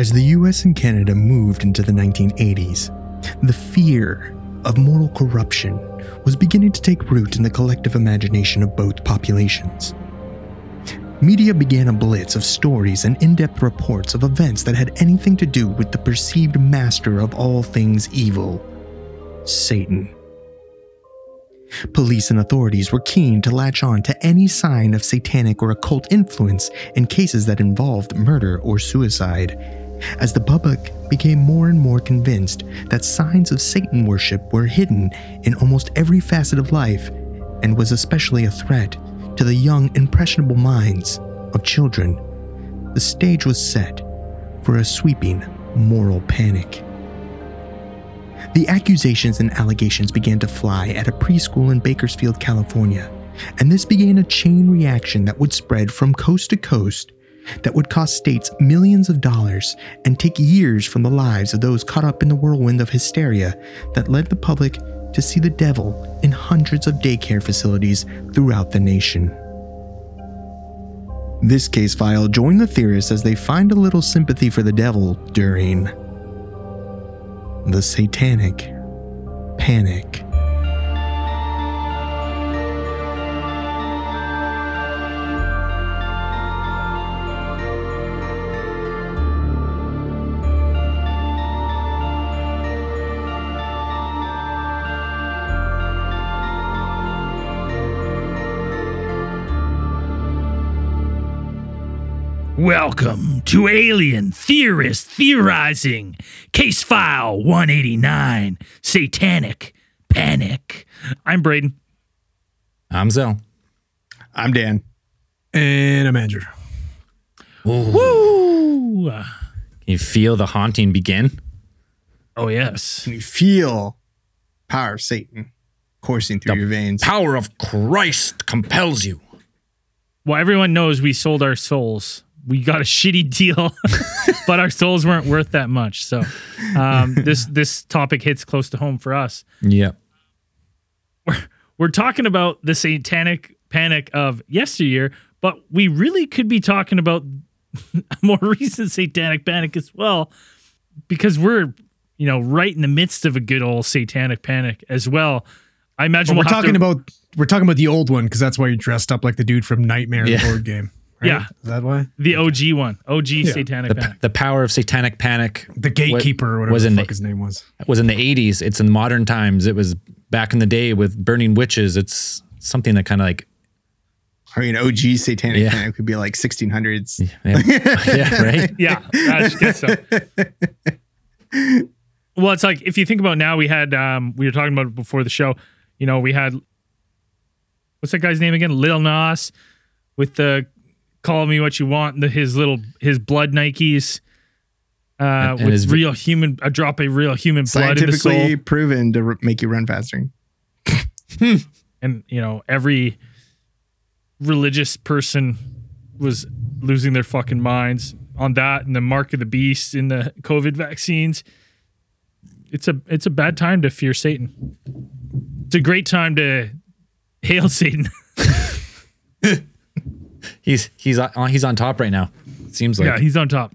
As the US and Canada moved into the 1980s, the fear of moral corruption was beginning to take root in the collective imagination of both populations. Media began a blitz of stories and in-depth reports of events that had anything to do with the perceived master of all things evil, Satan. Police and authorities were keen to latch on to any sign of satanic or occult influence in cases that involved murder or suicide, as the public became more and more convinced that signs of Satan worship were hidden in almost every facet of life and was especially a threat to the young, impressionable minds of children. The stage was set for a sweeping moral panic. The accusations and allegations began to fly at a preschool in Bakersfield, California, and this began a chain reaction that would spread from coast to coast that would cost states millions of dollars and take years from the lives of those caught up in the whirlwind of hysteria that led the public to see the devil in hundreds of daycare facilities throughout the nation. This case file joined the theorists as they find a little sympathy for the devil during the Satanic Panic. Welcome to Alien Theorist Theorizing, Case File 189, Satanic Panic. I'm Braden. I'm Zell. I'm Dan. And I'm Andrew. Ooh. Woo! Can you feel the haunting begin? Oh, yes. Can you feel power of Satan coursing through your veins? The power of Christ compels you. Well, everyone knows we sold our souls. We got a shitty deal, but our souls weren't worth that much. So this topic hits close to home for us. Yeah. We're talking about the satanic panic of yesteryear, but we really could be talking about a more recent satanic panic as well, because we're, you know, right in the midst of a good old satanic panic as well. I imagine we're talking about the old one, because that's why you're dressed up like the dude from Nightmare board game. Right? Yeah. Is that why? The OG one. OG Satanic Panic. The power of Satanic Panic. The Gatekeeper, or whatever the fuck his name was. It was in the 80s. It's in modern times. It was back in the day with burning witches. It's something that kind of like... I mean, OG Satanic Panic could be like 1600s. Yeah right? Yeah. I guess so. Well, it's like, if you think about now, we had... we were talking about it before the show. You know, we had... What's that guy's name again? Lil Nas with the... Call Me What You Want, his blood Nikes, and with real human, a drop of real human blood in the soul. Scientifically proven to make you run faster. And, you know, every religious person was losing their fucking minds on that, and the mark of the beast in the COVID vaccines. It's a bad time to fear Satan. It's a great time to hail Satan. He's on top right now. It seems like. Yeah, he's on top.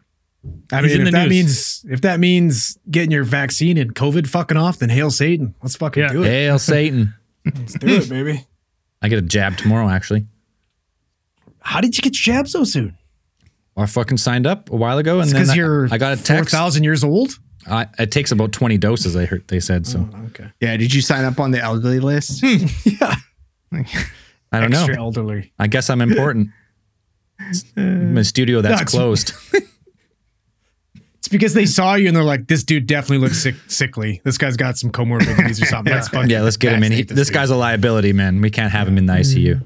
I mean, if that means getting your vaccine and COVID fucking off, then hail Satan. Let's fucking do it. Hail Satan. Let's do it, baby. I get a jab tomorrow, actually. How did you get your jab so soon? Well, I fucking signed up a while ago, and then I got a text. 4,000 years old. It takes about 20 doses. I heard they said so. Oh, okay. Yeah. Did you sign up on the elderly list? Yeah. I don't know. Elderly. I guess I'm important. My studio that's closed. It's because they saw you and they're like, "This dude definitely looks sickly. This guy's got some comorbidities or something." Let's get him in. This guy's a liability, man. We can't have him in the ICU.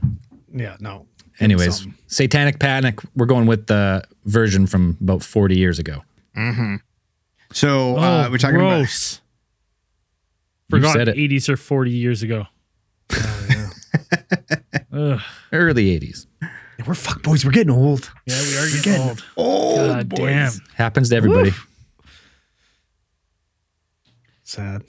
Yeah, no. Anyways, Satanic Panic. We're going with the version from about 40 years ago. Mm-hmm. So we're talking about. Forgot 80s or 40 years ago. Oh, yeah. Early 80s. Yeah, we're fuckboys. We're getting old. Yeah, we are getting old. God boys. Damn. Happens to everybody. Woof. Sad.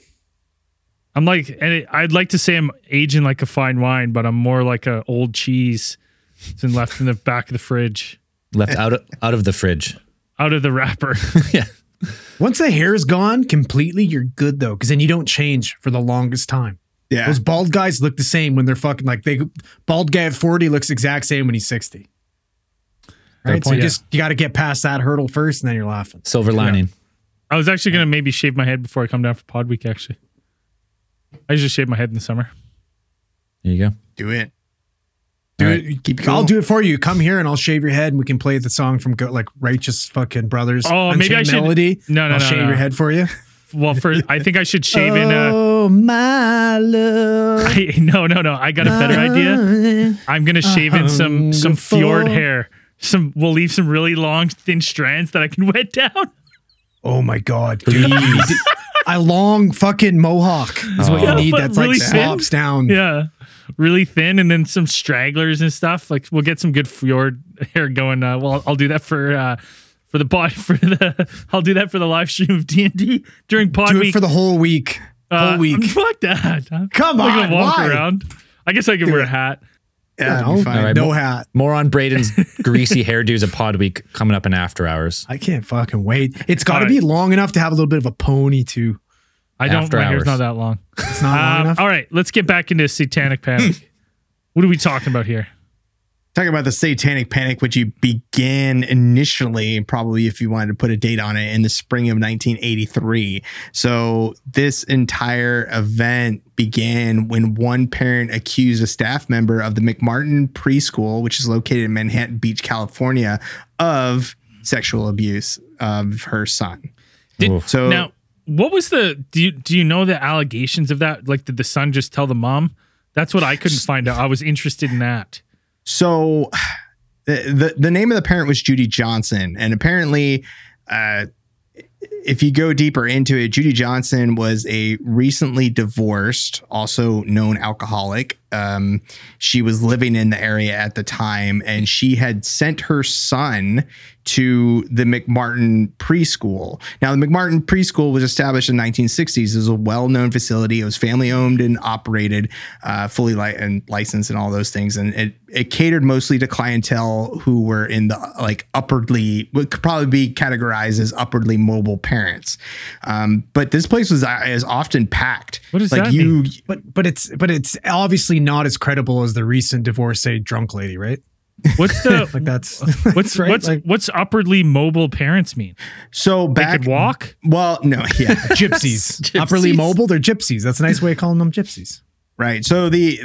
I'm like, I'd like to say I'm aging like a fine wine, but I'm more like an old cheese. It's been left in the back of the fridge. Left out of the fridge. out of the wrapper. Yeah. Once the hair is gone completely, you're good though, because then you don't change for the longest time. Yeah. Those bald guys look the same when they're fucking like they bald guy at 40 looks exact same when he's 60. Right. So you got to get past that hurdle first, and then you're laughing. Silver lining. Yeah. I was actually going to maybe shave my head before I come down for pod week. Actually, I usually shave my head in the summer. There you go. Do it. Do it. Keep cool. I'll do it for you. Come here and I'll shave your head, and we can play the song from like Righteous fucking Brothers. Oh, maybe I should. Melody. No, I'll shave your head for you. Well, I think I should shave in. Oh, my love. No. I got a better idea. I'm gonna shave in some fjord hair. We'll leave some really long, thin strands that I can wet down. Oh my god, dude! A long fucking mohawk is what you need. That's really like slops down. Yeah, really thin, and then some stragglers and stuff. Like we'll get some good fjord hair going. Well, I'll do that for the pod I'll do that for the live stream of D&D during pod week. Do it for the whole week. Fuck that. Come on, walk around. I guess I can wear a hat. Yeah, I'll be fine. Right, no hat. More on Braden's greasy hairdos of pod week coming up in after hours. I can't fucking wait. It's got to be long enough to have a little bit of a pony too. I don't. My hair's not that long. It's not long enough. All right, let's get back into Satanic Panic. What are we talking about here? Talking about the Satanic Panic, which you began initially, probably if you wanted to put a date on it, in the spring of 1983. So this entire event began when one parent accused a staff member of the McMartin Preschool, which is located in Manhattan Beach, California, of sexual abuse of her son. Now, what was the... Do you know the allegations of that? Like, did the son just tell the mom? That's what I couldn't find out. I was interested in that. So the name of the parent was Judy Johnson. And apparently, if you go deeper into it, Judy Johnson was a recently divorced, also known alcoholic. She was living in the area at the time, and she had sent her son to the McMartin Preschool. Now, the McMartin Preschool was established in the 1960s. It was a well-known facility. It was family-owned and operated, fully licensed and all those things. And it catered mostly to clientele who were in the what could probably be categorized as upwardly mobile parents. But this place was as often packed. What does that mean? But it's obviously not as credible as the recent divorcee drunk lady, right? What's the what's right? What's upwardly mobile parents mean? So back, they could walk? Well, no, yeah, gypsies. Upwardly mobile, they're gypsies. That's a nice way of calling them gypsies, right? So the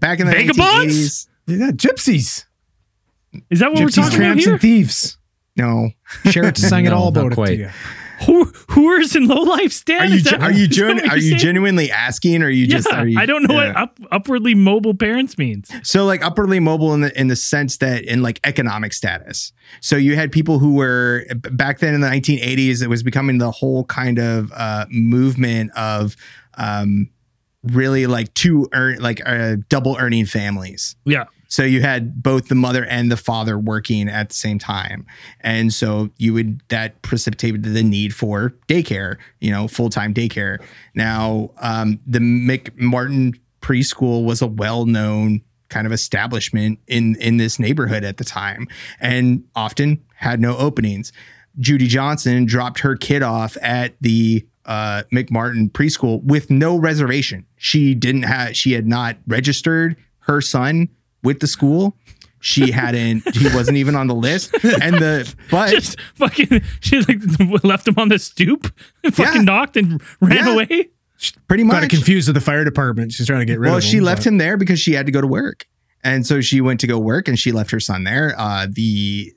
back in the vagabonds, 1980s, yeah, gypsies. Is that what we're talking about here? And thieves. No, Sherritt sang it all about it to you. Whores and low life stand. Are you genuinely asking? Or are you just? Yeah, I don't know what upwardly mobile parents means. So like upwardly mobile in the sense that in like economic status. So you had people who were back then in the 1980s. It was becoming the whole kind of movement of really like double earning families. Yeah. So you had both the mother and the father working at the same time. And so that precipitated the need for daycare, full-time daycare. Now, the McMartin Preschool was a well-known kind of establishment in this neighborhood at the time and often had no openings. Judy Johnson dropped her kid off at the McMartin Preschool with no reservation. She had not registered her son with the school. He wasn't even on the list. Just fucking, she like left him on the stoop and fucking knocked and ran away. She pretty much got confused with the fire department. She's trying to get rid of him. Well, she left him there because she had to go to work. And so she went to go work and she left her son there. The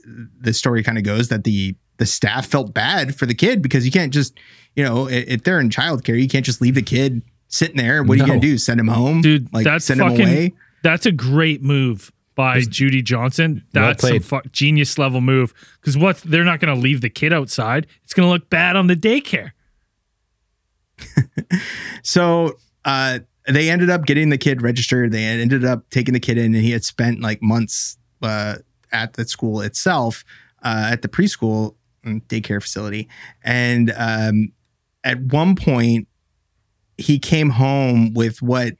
story kind of goes that the staff felt bad for the kid because you can't just, if they're in childcare, you can't just leave the kid sitting there. What are you going to do? Send him home? Dude, send him away? That's a great move by Judy Johnson. That's a genius level move. Because they're not going to leave the kid outside. It's going to look bad on the daycare. So they ended up getting the kid registered. They ended up taking the kid in, and he had spent like months at the school itself, at the preschool daycare facility. And at one point, he came home with what...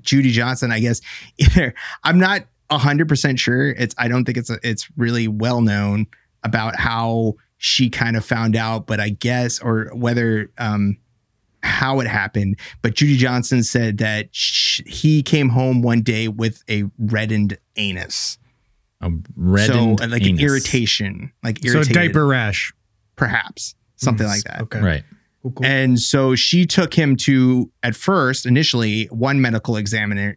Judy Johnson, I guess. Either I'm not 100% sure. I don't think it's really well known. about how she kind of found out, but I guess, or whether how it happened. But Judy Johnson said that he came home one day with a reddened anus. A reddened so, like anus. An irritation. Like irritated, so a diaper rash. Perhaps. Something like that. Okay. Right. Cool. And so she took him to, at first, initially, one medical examiner,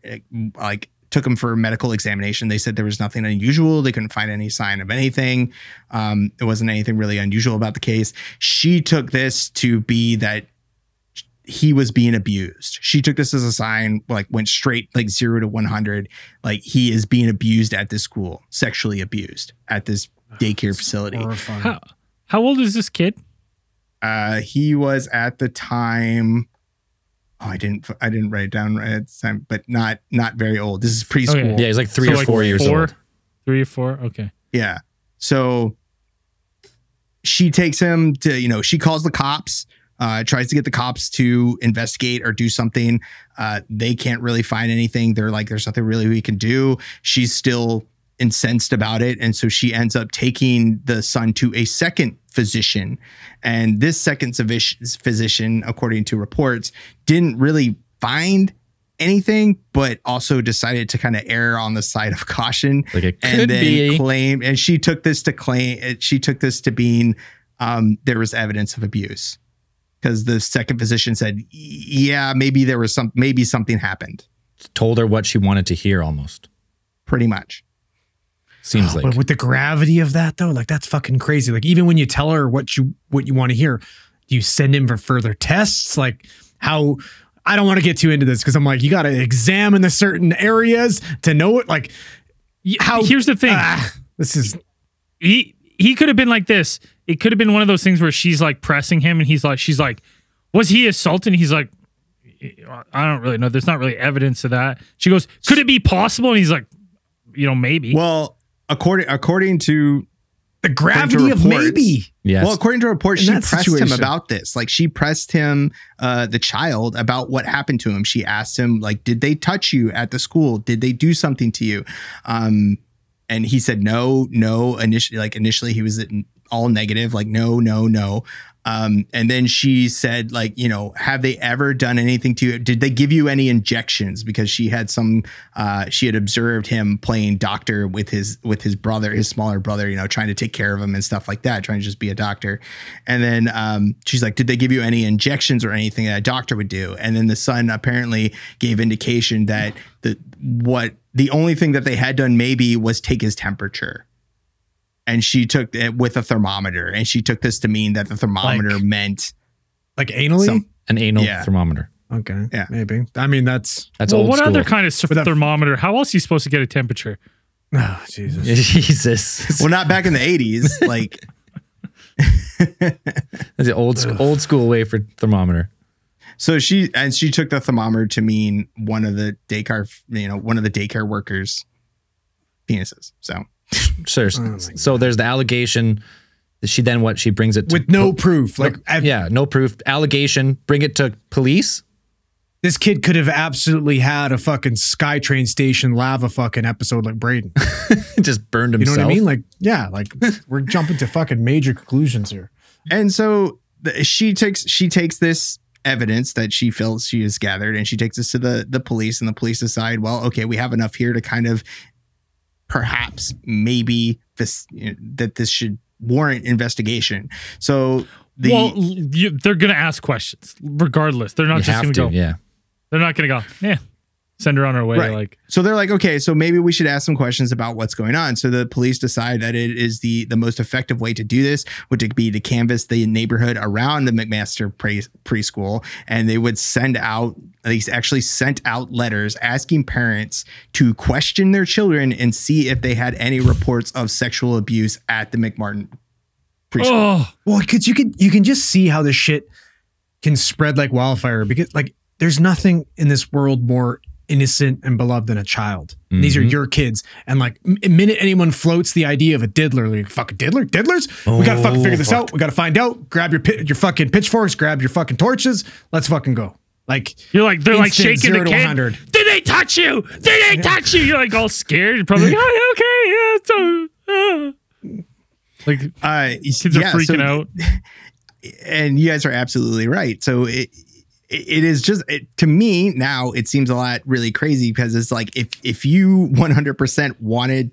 like took him for a medical examination. They said there was nothing unusual. They couldn't find any sign of anything. There wasn't anything really unusual about the case. She took this to be that he was being abused. She took this as a sign, like went straight like 0 to 100. Like he is being abused at this school, sexually abused at this daycare facility. How old is this kid? He was at the time. Oh, I didn't write it down right at the time, but not very old. This is preschool. Okay. Yeah, he's like three or 4 years old. 3 or 4. Okay. Yeah. So she takes him to, she calls the cops, tries to get the cops to investigate or do something. They can't really find anything. They're like, there's nothing really we can do. She's still incensed about it. And so she ends up taking the son to a second physician. And this second physician, according to reports, didn't really find anything, but also decided to kind of err on the side of caution. Like it could and then be. Claimed, and she took this to claim, she took this to being there was evidence of abuse. Because the second physician said, yeah, maybe there was maybe something happened. Told her what she wanted to hear almost. Pretty much. Seems like. But with the gravity of that, though, like that's fucking crazy. Like even when you tell her what you want to hear, do you send him for further tests? Like how, I don't want to get too into this because I'm like, you got to examine the certain areas to know it. Like how, here's the thing. This is, he could have been like this. It could have been one of those things where she's like pressing him and she's like, was he assaulted? And he's like, I don't really know. There's not really evidence of that. She goes, could it be possible? And he's like, maybe. Well, according to the gravity of maybe. Yes. Well, according to reports, she pressed him about this. Like she pressed him, the child, about what happened to him. She asked him, like, did they touch you at the school? Did they do something to you? And he said, no, initially he was all negative, like, no. And then she said, like, have they ever done anything to you? Did they give you any injections? Because she had she had observed him playing doctor with his brother, his smaller brother, trying to take care of him and stuff like that, trying to just be a doctor. And then she's like, did they give you any injections or anything that a doctor would do? And then the son apparently gave indication that the only thing that they had done maybe was take his temperature. And she took it with a thermometer, and she took this to mean that the thermometer meant like anally, an anal thermometer. Okay, yeah, maybe. I mean, that's old what school. Other kind of thermometer? How else are you supposed to get a temperature? Oh, Jesus. Well, not back in the '80s, like that's an old school way for thermometer. So she took the thermometer to mean one of the daycare workers' penises. So. Sure. So there's the allegation. She then she brings it to with no proof. Like no proof. Allegation. Bring it to police. This kid could have absolutely had a fucking SkyTrain station lava fucking episode like Braden. Just burned himself. You know what I mean? Like we're jumping to fucking major conclusions here. And so she takes this evidence that she feels she has gathered, and she takes this to the police, and the police decide, well, okay, we have enough here to kind of. Perhaps, maybe that this should warrant investigation. So, they're going to ask questions regardless. They're not just going to go. Yeah, they're not going to go. Yeah, send her on her way. Right. Like so, they're like, okay, so maybe we should ask some questions about what's going on. So the police decide that it is the most effective way to do this would be to canvass the neighborhood around the McMaster preschool, and they would send out. They actually sent out letters asking parents to question their children and see if they had any reports of sexual abuse at the McMartin preschool. Oh. Well, because you can just see how this shit can spread like wildfire, because like there's nothing in this world more innocent and beloved than a child. Mm-hmm. These are your kids. And like a minute anyone floats the idea of a diddler, like fucking diddlers, we got to fucking figure this out. We got to find out. Grab your fucking pitchforks, grab your fucking torches. Let's fucking go. Like you're like they're like shaking the kid. Did they touch you? You're like all scared. You're probably like, oh, okay, yeah. So, Like kids are freaking out. And you guys are absolutely right. So it is just, to me now, it seems a lot really crazy because it's like if you 100% wanted,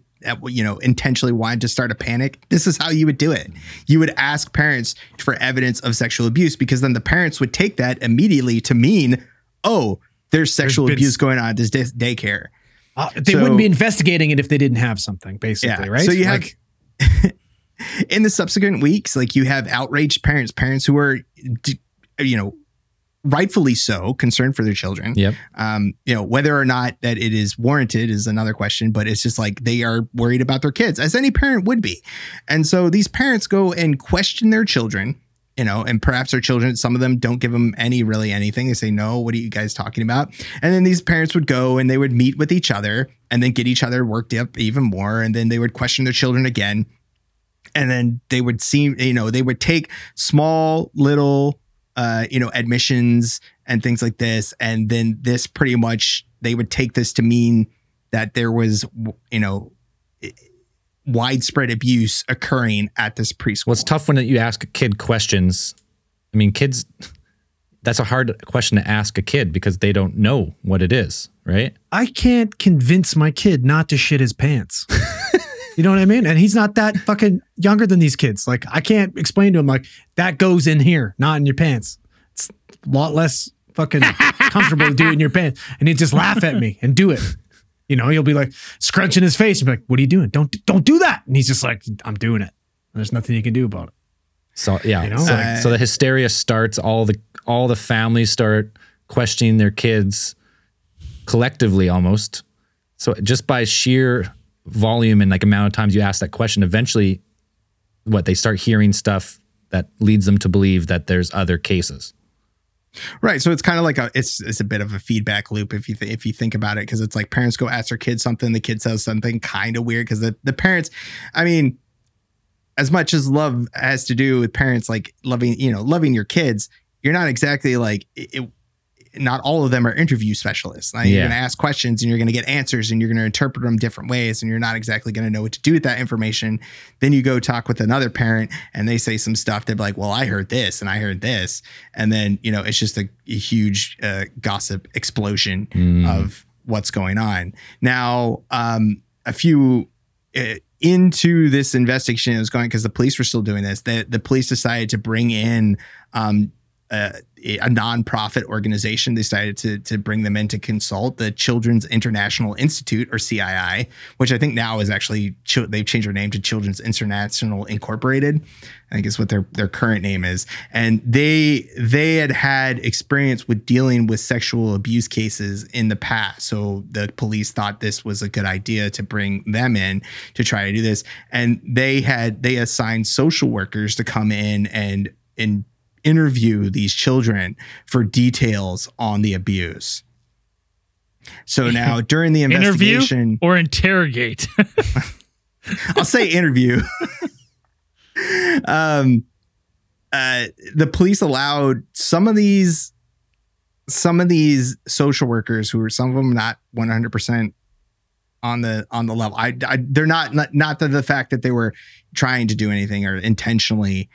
intentionally wanted to start a panic, this is how you would do it. You would ask parents for evidence of sexual abuse, because then the parents would take that immediately to mean, oh, there's sexual abuse going on at this daycare. They wouldn't be investigating it if they didn't have something, basically, right? So you have... In the subsequent weeks, like you have outraged parents who were, rightfully so concerned for their children. Yep. Whether or not that it is warranted is another question, but it's just like they are worried about their kids, as any parent would be. And so these parents go and question their children, and perhaps their children, some of them don't give them anything. They say, no, what are you guys talking about? And then these parents would go and they would meet with each other and then get each other worked up even more. And then they would question their children again. And then they would seem, they would take small little, admissions and things like this. And then this pretty much, they would take this to mean that there was, widespread abuse occurring at this preschool. Well, it's tough when you ask a kid questions. I mean, kids, that's a hard question to ask a kid because they don't know what it is, right? I can't convince my kid not to shit his pants. You know what I mean? And he's not that fucking younger than these kids. Like, I can't explain to him, like, that goes in here, not in your pants. It's a lot less fucking comfortable to do it in your pants. And he'd just laugh at me and do it. He'll be like scrunching his face. And be like, what are you doing? Don't do that. And he's just like, I'm doing it. And there's nothing you can do about it. So, yeah. So the hysteria starts, all the families start questioning their kids collectively almost. So just by sheer... volume and amount of times you ask that question, eventually they start hearing stuff that leads them to believe that there's other cases. Right. So it's kind of like it's a bit of a feedback loop if you think about it, because it's like parents go ask their kids something, the kid says something kind of weird because the parents, I mean, as much as love has to do with parents, like loving your kids, you're not exactly like it. Not all of them are interview specialists. You're going to ask questions and you're going to get answers and you're going to interpret them different ways. And you're not exactly going to know what to do with that information. Then you go talk with another parent and they say some stuff. They're like, well, I heard this and I heard this. And then, it's just a huge gossip explosion of what's going on. Now, a few into this investigation is going, because the police were still doing this, the police decided to bring in, a nonprofit organization. They decided to bring them in to consult, the Children's International Institute, or CII, which I think now is actually, they've changed their name to Children's International Incorporated. I think is what their current name is. And they had experience with dealing with sexual abuse cases in the past. So the police thought this was a good idea to bring them in to try to do this. And they assigned social workers to come in and interview these children for details on the abuse. So now during the investigation, interview or interrogate, I'll say interview. The police allowed some of these social workers who were, some of them not 100% on the level. They're not the fact that they were trying to do anything or intentionally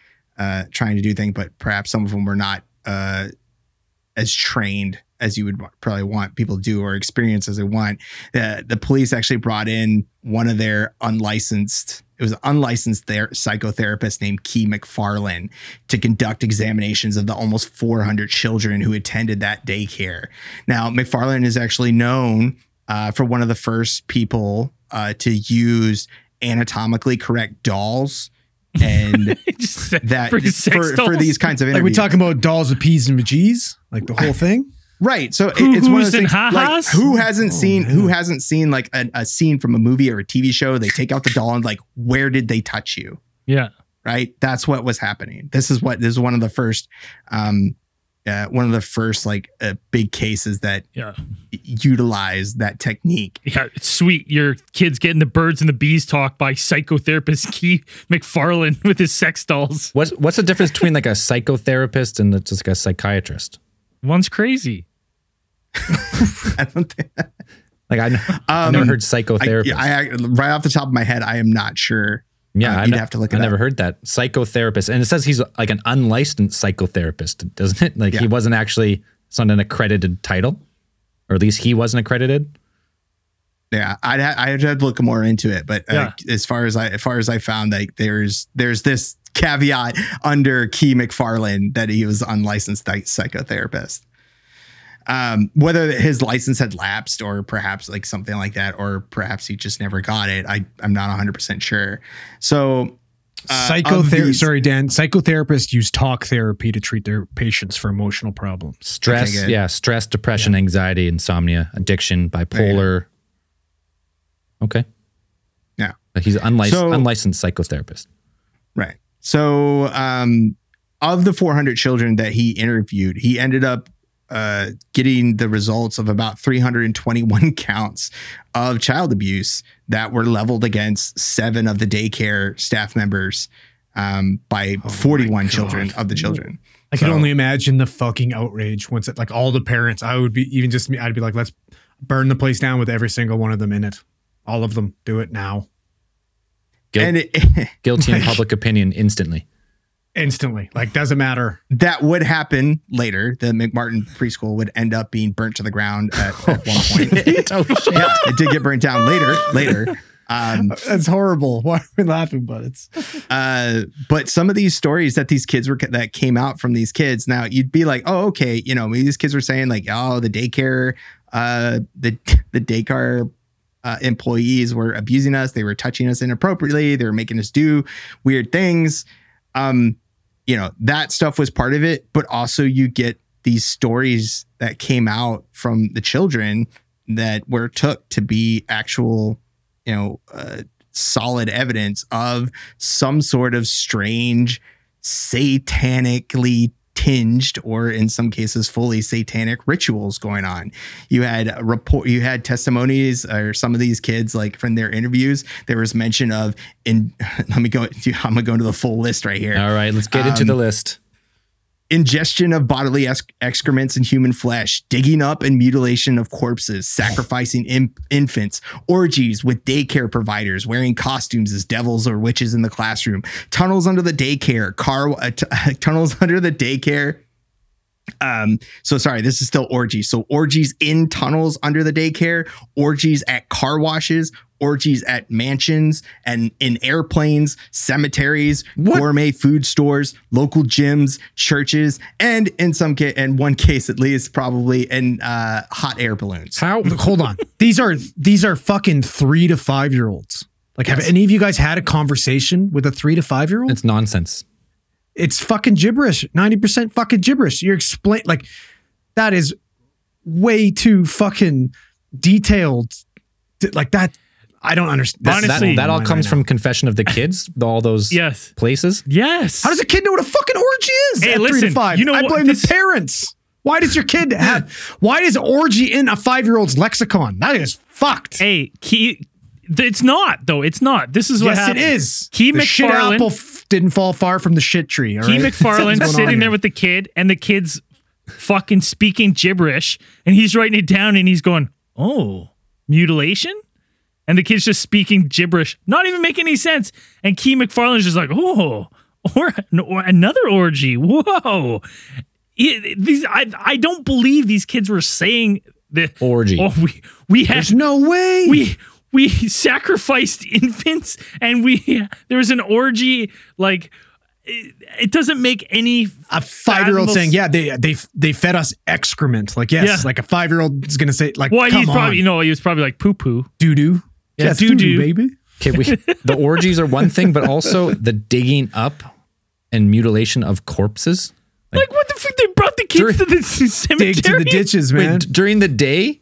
trying to do things, but perhaps some of them were not as trained as you would probably want people to do or experience as they want. The police actually brought in one of their unlicensed psychotherapist named Kee MacFarlane to conduct examinations of the almost 400 children who attended that daycare. Now, MacFarlane is actually known for one of the first people to use anatomically correct dolls and that for these kinds of interviews. Are we talking about dolls with P's and G's, like the whole thing? Right. So it's one of those things, like, who hasn't seen like a scene from a movie or a TV show? They take out the doll and like, where did they touch you? Yeah. Right. That's what was happening. This is one of the first, big cases that utilize that technique. Yeah, it's sweet. Your kid's getting the birds and the bees talk by psychotherapist Kee MacFarlane with his sex dolls. What's the difference between like a psychotherapist and just like a psychiatrist? One's crazy. I don't think... I've never heard psychotherapist. Right off the top of my head, I am not sure Yeah, I never heard that. Psychotherapist. And it says he's like an unlicensed psychotherapist, doesn't it? Like, yeah. He wasn't actually, it's not an accredited title, or at least he wasn't accredited. Yeah, I'd have to look more into it, but as far as I found, like there's this caveat under Kee MacFarlane that he was unlicensed psychotherapist. Whether his license had lapsed or perhaps like something like that, or perhaps he just never got it, I'm not 100% sure. So psychotherapists use talk therapy to treat their patients for emotional problems. Stress, depression, anxiety, insomnia, addiction, bipolar. Yeah. Okay. Yeah. He's unlicensed psychotherapist. Right. So of the 400 children that he interviewed, he ended up getting the results of about 321 counts of child abuse that were leveled against 7 of the daycare staff members by 41 children of the children. I can only imagine the fucking outrage once it, like all the parents, I'd be like, let's burn the place down with every single one of them in it. All of them, do it now. Guilty in public opinion instantly. Instantly, like, doesn't matter. That would happen later. The McMartin Preschool would end up being burnt to the ground at one point. Oh, shit. Yeah, it did get burnt down later. That's horrible. Why are we laughing? But it's but some of these stories that these kids were that came out from these kids, now you'd be like, oh, okay, you know, maybe these kids were saying like, oh, the daycare employees were abusing us, they were touching us inappropriately, they were making us do weird things. You know, that stuff was part of it, but also you get these stories that came out from the children that were took to be actual, you know, solid evidence of some sort of strange, satanically tinged, or in some cases fully satanic rituals going on. You had testimonies, or some of these kids, like from their interviews, there was mention of, I'm gonna go into the full list right here. All right, let's get into the list. Ingestion of bodily excrements and human flesh, digging up and mutilation of corpses, sacrificing infants, orgies with daycare providers, wearing costumes as devils or witches in the classroom, tunnels under the daycare. This is still orgies. So orgies in tunnels under the daycare, orgies at car washes, orgies at mansions and in airplanes, cemeteries, gourmet food stores, local gyms, churches, and in some case, in one case at least, probably in hot air balloons. How? Hold on. These are fucking 3 to 5 year olds. Like, have any of you guys had a conversation with a 3 to 5 year old? It's nonsense. It's fucking gibberish. 90% fucking gibberish. You're like, that is way too fucking detailed. Like that. I don't understand. Honestly, that all comes from confession of the kids, all those places. Yes. How does a kid know what a fucking orgy is at 3 to 5? You know, I blame the parents. Why does your kid have... Why is orgy in a 5-year-old's lexicon? That is fucked. Hey, it's not, though. It's not. This is what happened. Yes, it is. Kee MacFarlane... shit apple didn't fall far from the shit tree. All right? Kee MacFarlane sitting there with the kid, and the kid's fucking speaking gibberish, and he's writing it down, and he's going, oh, mutilation? And the kid's just speaking gibberish, not even making any sense. And Kee MacFarlane's just like, oh, or another orgy. Whoa. I don't believe these kids were saying the orgy. Oh, we had, there's no way. We sacrificed infants, and there was an orgy. Like, it doesn't make any... A 5-year-old saying, yeah, they fed us excrement. Like, yes, like a 5-year-old is going to say, like, well, he was probably like poo-poo. Doo-doo. Yeah, doo-doo, baby. Okay, the orgies are one thing, but also the digging up and mutilation of corpses. Like what the fuck? They brought the kids to the cemetery? Dig to the ditches, man. Wait, during the day?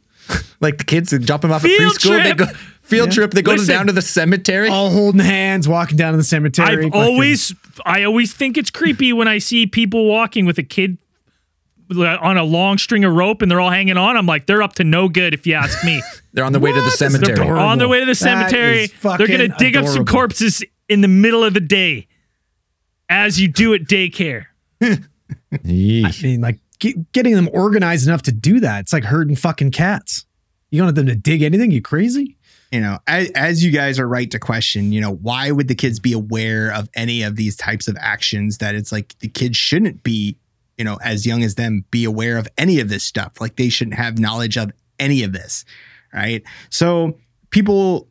Like the kids, they drop them off at preschool. They go field trip. They go down to the cemetery. All holding hands, walking down to the cemetery. I always think it's creepy when I see people walking with a kid on a long string of rope and they're all hanging on. I'm like, they're up to no good if you ask me. They're on their way to the cemetery. On their way to the cemetery. They're going to dig up some corpses in the middle of the day as you do at daycare. I mean, like, getting them organized enough to do that. It's like herding fucking cats. You don't want them to dig anything? You crazy? you know, as you guys are right to question, you know, why would the kids be aware of any of these types of actions that it's like the kids shouldn't be, you know, as young as them, be aware of any of this stuff. Like they shouldn't have knowledge of any of this. Right. So people,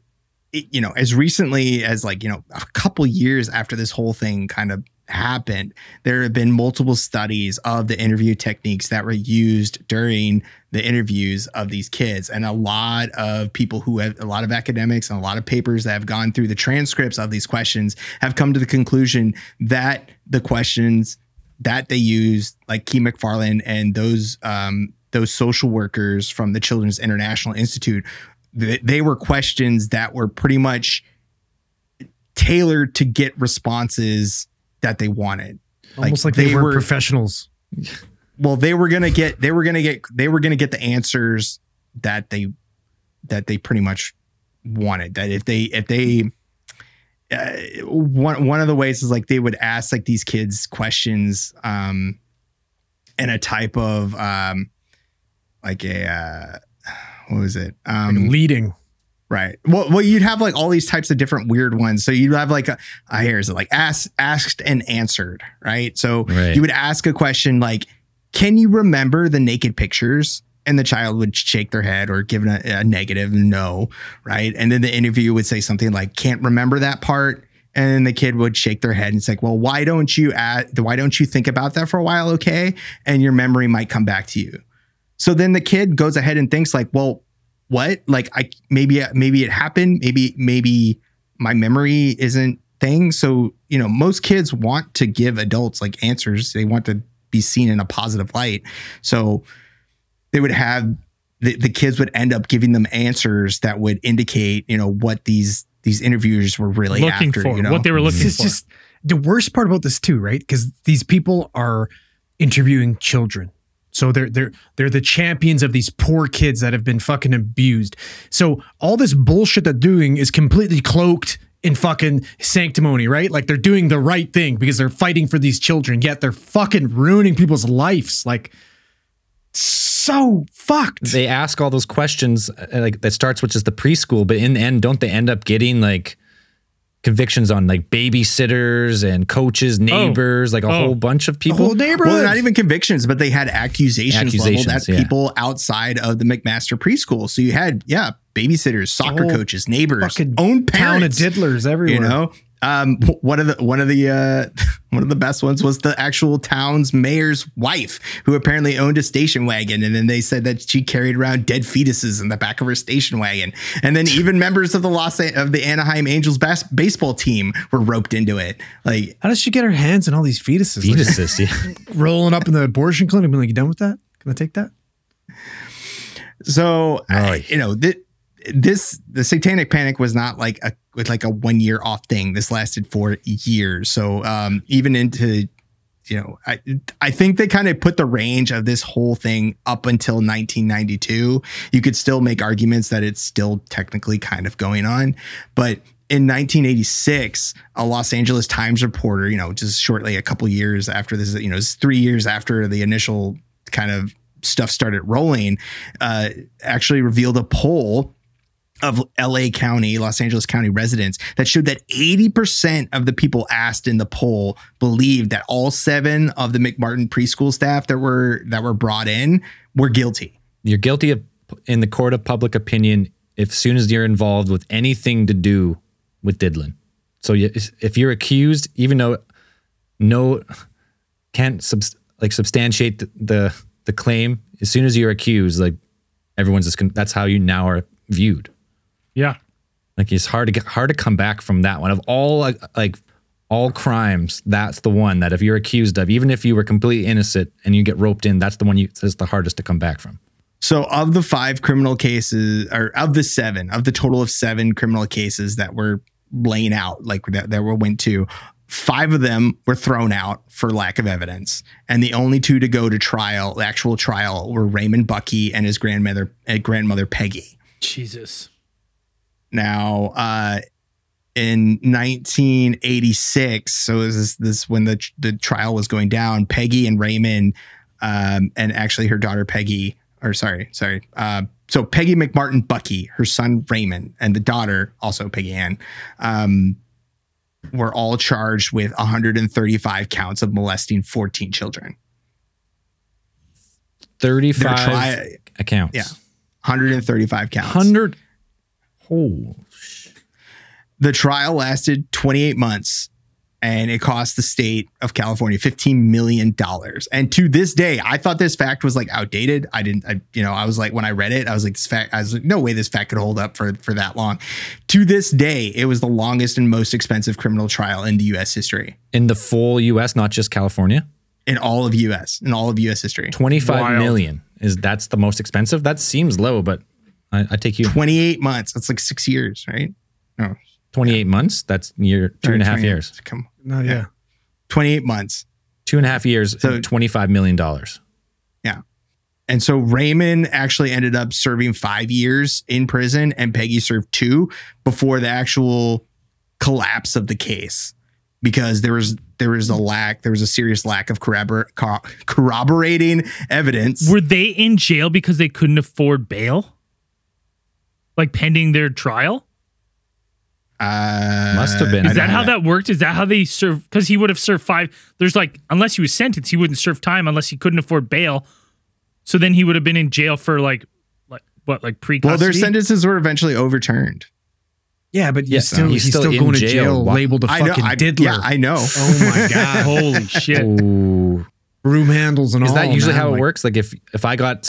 you know, as recently as like, you know, a couple years after this whole thing kind of happened, there have been multiple studies of the interview techniques that were used during the interviews of these kids. And a lot of people who have, a lot of academics and a lot of papers that have gone through the transcripts of these questions have come to the conclusion that the questions that they used, like Kee MacFarlane and those social workers from the Children's International Institute, they were questions that were pretty much tailored to get responses that they wanted. Almost like they were professionals. Well, they were going to get the answers that they pretty much wanted. That one of the ways is like they would ask like these kids questions in a type of like a what was it? Like leading. Right. Well, you'd have like all these types of different weird ones. So you'd have like, here's it, like asked and answered. Right. So you would ask a question like, can you remember the naked pictures? And the child would shake their head or give a negative no. Right. And then the interviewer would say something like, can't remember that part. And then the kid would shake their head and it's like, well, why don't you think about that for a while? Okay. And your memory might come back to you. So then the kid goes ahead and thinks like, well, what? Like maybe it happened. Maybe my memory isn't thing. So, you know, most kids want to give adults like answers. They want to be seen in a positive light. So they would have the kids would end up giving them answers that would indicate, you know, what these interviewers were really looking after, for, you know? What they were looking for. Just the worst part about this too, right? Because these people are interviewing children. So they're the champions of these poor kids that have been fucking abused. So all this bullshit they're doing is completely cloaked in fucking sanctimony, right? Like they're doing the right thing because they're fighting for these children, yet they're fucking ruining people's lives. Like, so fucked. They ask all those questions like that starts with just the preschool, but in the end, don't they end up getting like convictions on like babysitters and coaches, neighbors, like a whole bunch of people. Whole neighborhood. Well, not even convictions, but they had accusations leveled at people outside of the McMaster preschool. So you had, babysitters, soccer coaches, neighbors, own parents, town of diddlers everywhere. You know, one of the best ones was the actual town's mayor's wife, who apparently owned a station wagon, and then they said that she carried around dead fetuses in the back of her station wagon, and then even members of the Anaheim Angels baseball team were roped into it. Like, how does she get her hands on all these fetuses? Fetuses, rolling up in the abortion clinic, being like, "You done with that? Can I take that?" So the satanic panic was not like a 1 year off thing. This lasted for years. So even into, you know, I think they kind of put the range of this whole thing up until 1992. You could still make arguments that it's still technically kind of going on. But in 1986, a Los Angeles Times reporter, you know, just shortly a couple years after this, you know, it's 3 years after the initial kind of stuff started rolling, actually revealed a poll of Los Angeles County residents that showed that 80% of the people asked in the poll believed that all 7 of the McMartin preschool staff that were brought in were guilty. You're guilty in the court of public opinion if soon as you're involved with anything to do with diddling. So if you're accused, even though substantiate the claim, as soon as you're accused, like everyone's that's how you now are viewed. Yeah, like it's hard to come back from that one. Of all all crimes, that's the one that if you're accused of, even if you were completely innocent and you get roped in, that's the one that's the hardest to come back from. So of the 5 criminal cases, or of the 7, of the total of 7 criminal cases that were laying out, like that were went to, 5 of them were thrown out for lack of evidence. And the only 2 to go to trial, the actual trial, were Raymond Bucky and his grandmother Peggy. Jesus. Now, in 1986, so this when the trial was going down, Peggy and Raymond, and actually her daughter Peggy, So Peggy McMartin Buckey, her son Raymond, and the daughter, also Peggy Ann, were all charged with 135 counts of molesting 14 children. 35 accounts. Yeah. 135 counts. 100. Oh. The trial lasted 28 months and it cost the state of California $15 million. And to this day, I thought this fact was like outdated. I was like, when I read it, no way this fact could hold up for that long. To this day, it was the longest and most expensive criminal trial in the U.S. history. In the full U.S., not just California? In all of U.S. history. 25 Wild. Million. That's the most expensive? That seems low, but I take you. 28 months. That's like 6 years, right? No. 28 months? That's two and a half years. Come on. No, yeah. 28 months. 2.5 years, so, and $25 million. Yeah. And so Raymond actually ended up serving 5 years in prison and Peggy served 2 before the actual collapse of the case. Because there was a serious lack of corroborating evidence. Were they in jail because they couldn't afford bail? Like pending their trial? Must have been. Is that how that worked? Is that how they serve? Because he would have served 5. There's like, unless he was sentenced, he wouldn't serve time unless he couldn't afford bail. So then he would have been in jail for like pre-custody? Well, their sentences were eventually overturned. Yeah, but he's still going to jail, labeled a fucking diddler. Yeah, I know. Oh my God. Holy shit. Ooh. Broom handles and all. Is that usually how it works? Like if I got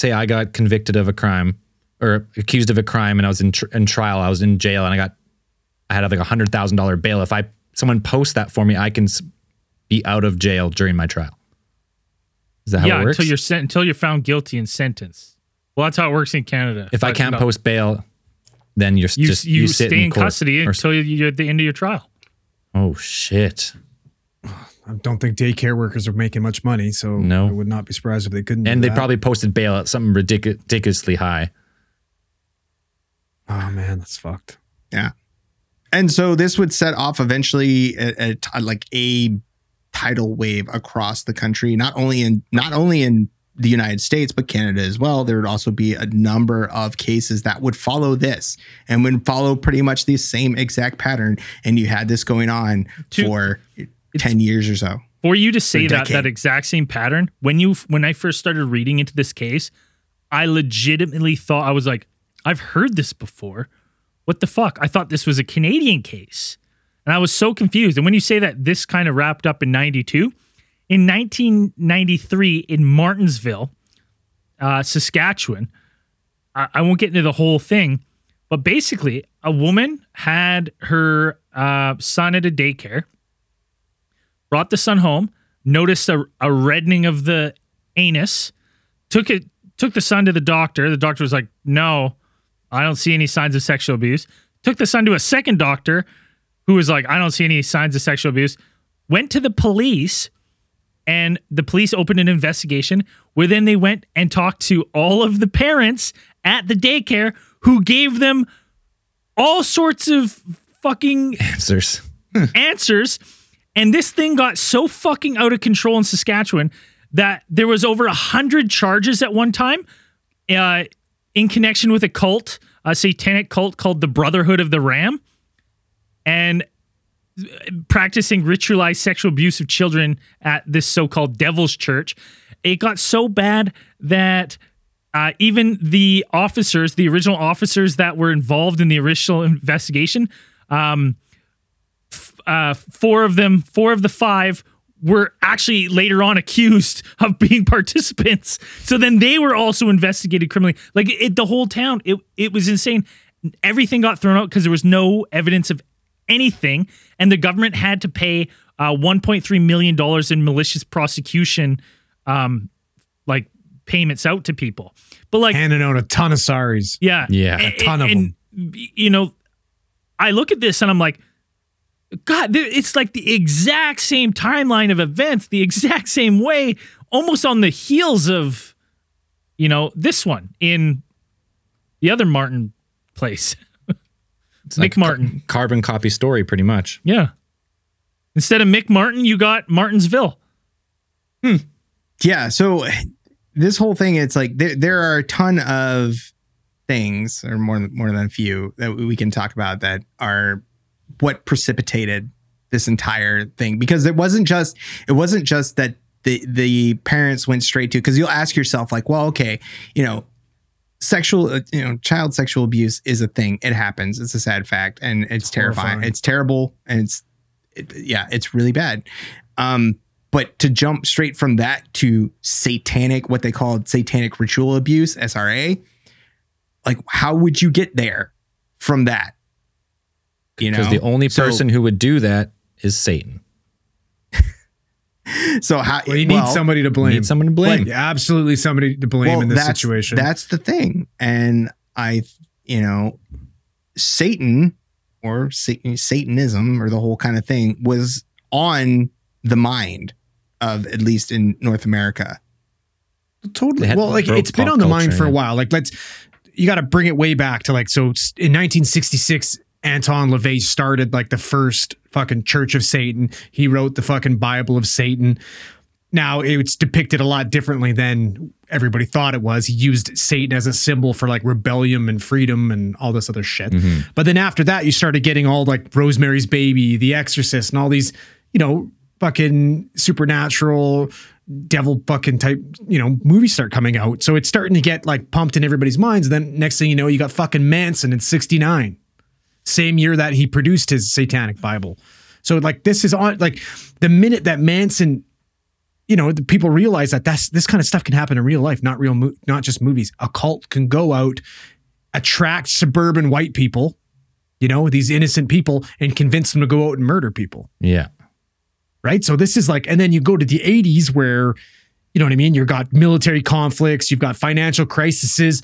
convicted of a crime or accused of a crime and I was in trial, I was in jail and I had like $100,000 bail. If someone posts that for me, I can be out of jail during my trial. Is that how it works? Yeah, until you're found guilty and sentenced. Well, that's how it works in Canada. If I can't post bail, then you sit stay in custody until you're at the end of your trial. Oh shit! I don't think daycare workers are making much money, so no. I would not be surprised if they couldn't. And they probably posted bail at something ridiculously high. Oh man, that's fucked. Yeah, and so this would set off eventually a tidal wave across the country, not only in the United States, but Canada as well. There would also be a number of cases that would follow this and would follow pretty much the same exact pattern. And you had this going on for 10 years or so. For you to say that exact same pattern, when I first started reading into this case, I legitimately thought, I was like, I've heard this before. What the fuck? I thought this was a Canadian case. And I was so confused. And when you say that this kind of wrapped up in 92... In 1993, in Martinsville, Saskatchewan, I won't get into the whole thing, but basically, a woman had her son at a daycare, brought the son home, noticed a reddening of the anus, took the son to the doctor. The doctor was like, "No, I don't see any signs of sexual abuse." Took the son to a second doctor, who was like, "I don't see any signs of sexual abuse." Went to the police. And the police opened an investigation where then they went and talked to all of the parents at the daycare who gave them all sorts of fucking answers. And this thing got so fucking out of control in Saskatchewan that there was over 100 charges at one time in connection with a cult, a satanic cult called the Brotherhood of the Ram, and practicing ritualized sexual abuse of children at this so-called devil's church. It got so bad that even the original officers that were involved in the original investigation, 4 of the 5 were actually later on accused of being participants. So then they were also investigated criminally. Like the whole town, it was insane. Everything got thrown out because there was no evidence of anything, and the government had to pay $1.3 million in malicious prosecution payments out to people. But handing out a ton of sorries. Yeah. A ton of them. You know, I look at this and I'm like, God, it's like the exact same timeline of events, the exact same way, almost on the heels of, you know, this one in the other Martin place. It's like McMartin. Carbon copy story, pretty much. Yeah. Instead of McMartin, you got Martinsville. Yeah, so this whole thing, it's like there are a ton of things, or more than a few, that we can talk about that are what precipitated this entire thing. Because it wasn't just that the parents went straight to, because you'll ask yourself, like, well, okay, you know, child sexual abuse is a thing. It happens. It's a sad fact, and it's terrifying. It's terrible, and it's really bad. But to jump straight from that to what they called satanic ritual abuse, SRA, like, how would you get there from that? You know, because the only person who would do that is Satan. So how need somebody to blame? Like, absolutely somebody to blame in this situation. That's the thing, and Satan or Satanism or the whole kind of thing was on the mind of, at least in North America. Totally. Well, like, it's been on the mind for a while. Like, you got to bring it way back to, like, so in 1966. Anton LaVey started, like, the first fucking Church of Satan. He wrote the fucking Bible of Satan. Now, it's depicted a lot differently than everybody thought it was. He used Satan as a symbol for, like, rebellion and freedom and all this other shit. Mm-hmm. But then after that, you started getting all, like, Rosemary's Baby, The Exorcist, and all these, you know, fucking supernatural devil fucking type, you know, movies start coming out. So it's starting to get, like, pumped in everybody's minds. Then next thing you know, you got fucking Manson in 1969. Same year that he produced his Satanic Bible. So, like, this is on, like, the minute that Manson, you know, the people realize that this kind of stuff can happen in real life, not just movies. A cult can go out, attract suburban white people, you know, these innocent people, and convince them to go out and murder people. Yeah. Right. So this is like, and then you go to the 80s where, you know what I mean? You've got military conflicts, you've got financial crises,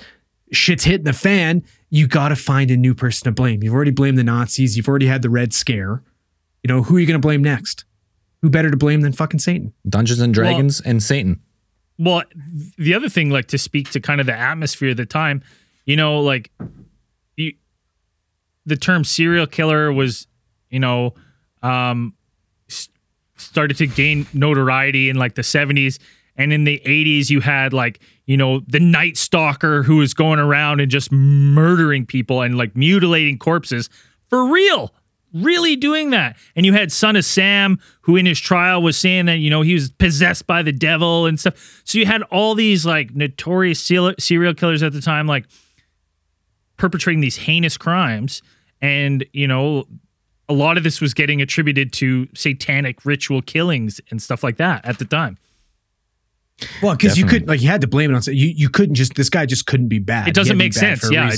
shit's hitting the fan. You got to find a new person to blame. You've already blamed the Nazis. You've already had the Red Scare. You know, who are you going to blame next? Who better to blame than fucking Satan? Dungeons and Dragons and Satan. Well, the other thing, like, to speak to kind of the atmosphere of the time, you know, like, the term serial killer was, you know, started to gain notoriety in, like, the 70s. And in the 80s, you had, like, you know, the Night Stalker who was going around and just murdering people and, like, mutilating corpses for real, really doing that. And you had Son of Sam, who in his trial was saying that, you know, he was possessed by the devil and stuff. So you had all these, like, notorious serial killers at the time, like, perpetrating these heinous crimes. And, you know, a lot of this was getting attributed to satanic ritual killings and stuff like that at the time. Well, because you could, like, you had to blame it on you couldn't just, this guy just couldn't be bad. It doesn't make sense. Yeah,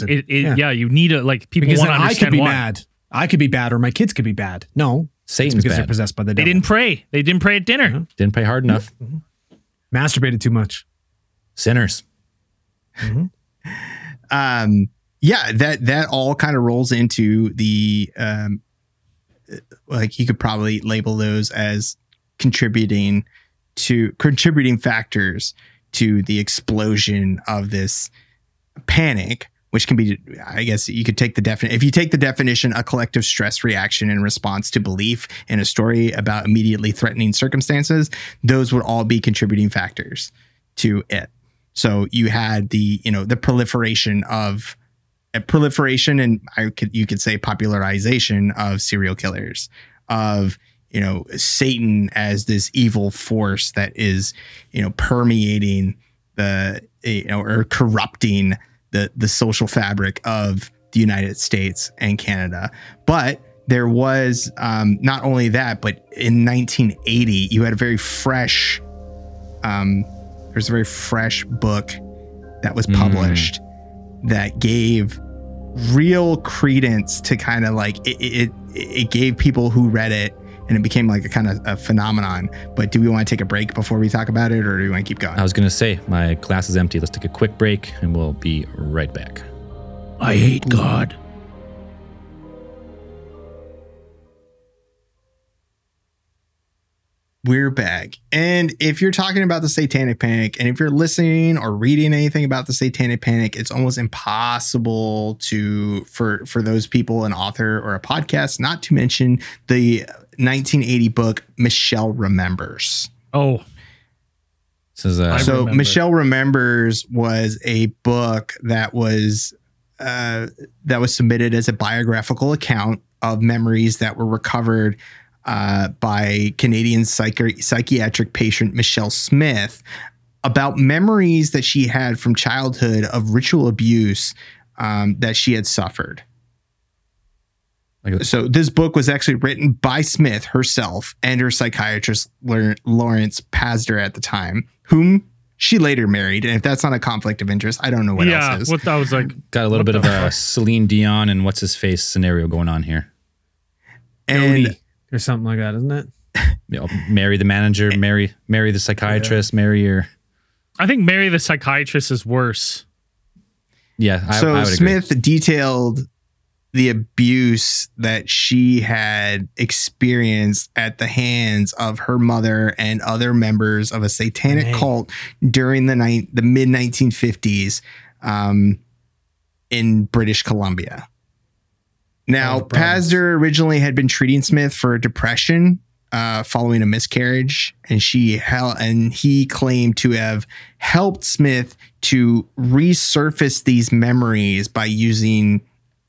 you need to, like, people want to understand I could be why. Mad. I could be bad, or my kids could be bad. No, Satan's because bad. They're possessed by the devil. They didn't pray. They didn't pray at dinner. Mm-hmm. Didn't pray hard enough. Mm-hmm. Masturbated too much. Sinners. Mm-hmm. Yeah, that all kind of rolls into the like, you could probably label those as contributing factors to the explosion of this panic, which can be, I guess you could take the definition. If you take the definition, a collective stress reaction in response to belief in a story about immediately threatening circumstances, those would all be contributing factors to it. So you had the, you know, the proliferation and you could say popularization of serial killers, of, you know, Satan as this evil force that is, you know, permeating the, you know, or corrupting the social fabric of the United States and Canada. But there was not only that, but in 1980, you had a very fresh, there's a very fresh book that was published that gave real credence to kind of like, it gave people who read it, and it became like a kind of a phenomenon. But do we want to take a break before we talk about it, or do we want to keep going? I was going to say, my class is empty. Let's take a quick break and we'll be right back. I hate God. We're back. And if you're talking about the Satanic Panic, and if you're listening or reading anything about the Satanic Panic, it's almost impossible for those people, an author or a podcast, not to mention the 1980 book Michelle Remembers. Oh, this is so Michelle Remembers was a book that was that was submitted as a biographical account of memories that were recovered by Canadian psychiatric patient Michelle Smith about memories that she had from childhood of ritual abuse that she had suffered. So this book was actually written by Smith herself and her psychiatrist, Lawrence Pazder, at the time, whom she later married. And if that's not a conflict of interest, I don't know what else is. What I was like, got a little bit of a Celine Dion and what's his face scenario going on here. And or something like that, isn't it? You know, marry the manager, marry the psychiatrist, marry your... I think marry the psychiatrist is worse. Yeah, I would Smith agree. Detailed the abuse that she had experienced at the hands of her mother and other members of a satanic cult during the mid-1950s in British Columbia. Now, Pazder originally had been treating Smith for depression following a miscarriage, and he claimed to have helped Smith to resurface these memories by using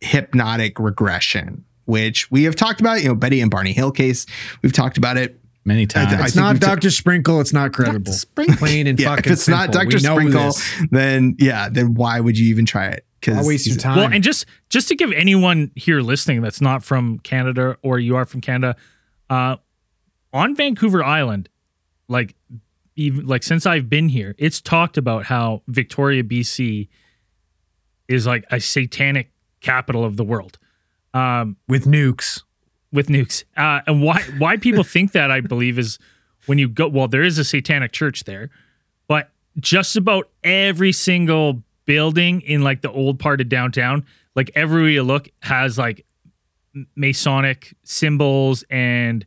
hypnotic regression, which we have talked about, Betty and Barney Hill case. We've talked about it many times. It's not Dr. Sprinkle. It's not credible. Plain and fucking simple. If it's not Dr. Sprinkle, then why would you even try it? Because I'll waste your time. Well, and just to give anyone here listening that's not from Canada or you are from Canada, on Vancouver Island, since I've been here, it's talked about how Victoria, BC is like a satanic capital of the world, with nukes. And why people think that, I believe, is when you go, well, there is a satanic church there, but just about every single building in like the old part of downtown, like everywhere you look has like Masonic symbols and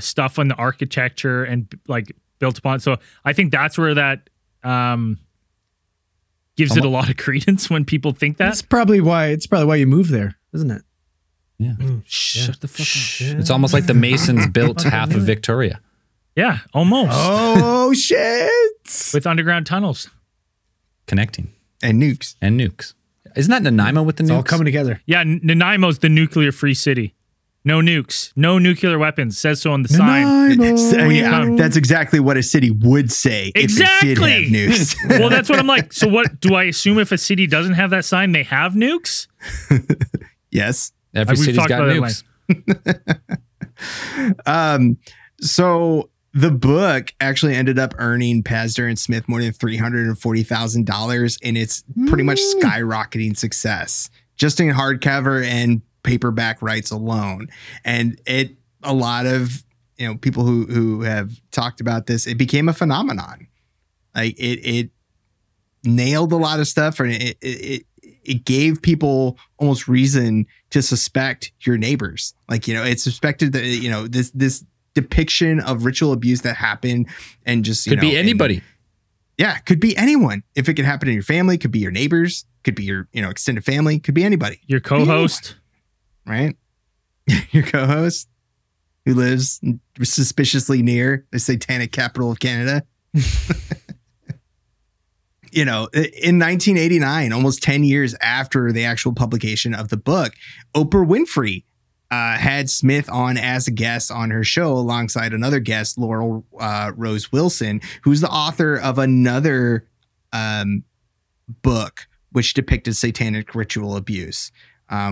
stuff on the architecture and like built upon. So I think that's where that, gives it a lot of credence when people think that. It's probably why you move there, isn't it? Yeah. Shut the fuck up. Yeah. It's almost like the Masons built half of Victoria. Yeah, almost. Oh, shit. With underground tunnels. Connecting. And nukes. Isn't that Nanaimo with the nukes? It's all coming together. Yeah, Nanaimo's the nuclear-free city. No nukes. No nuclear weapons. Says so on the Nanaimo sign. Yeah, that's exactly what a city would say if it did have nukes. Well, that's what I'm like. So what do I assume if a city doesn't have that sign, they have nukes? Yes. Every city's got nukes. So the book actually ended up earning Pazder and Smith more than $340,000 in its pretty much skyrocketing success. Just in hardcover and paperback rights alone, and a lot of people who have talked about this, it became a phenomenon. Like it nailed a lot of stuff, and it gave people almost reason to suspect your neighbors. Like it's suspected that this depiction of ritual abuse that happened, and just could be anybody. Could be anyone. If it could happen in your family, could be your neighbors, could be your extended family, could be anybody. Your co-host. Right? Your co-host who lives suspiciously near the satanic capital of Canada. In 1989, almost 10 years after the actual publication of the book, Oprah Winfrey had Smith on as a guest on her show alongside another guest, Laurel Rose Wilson, who's the author of another book which depicted satanic ritual abuse.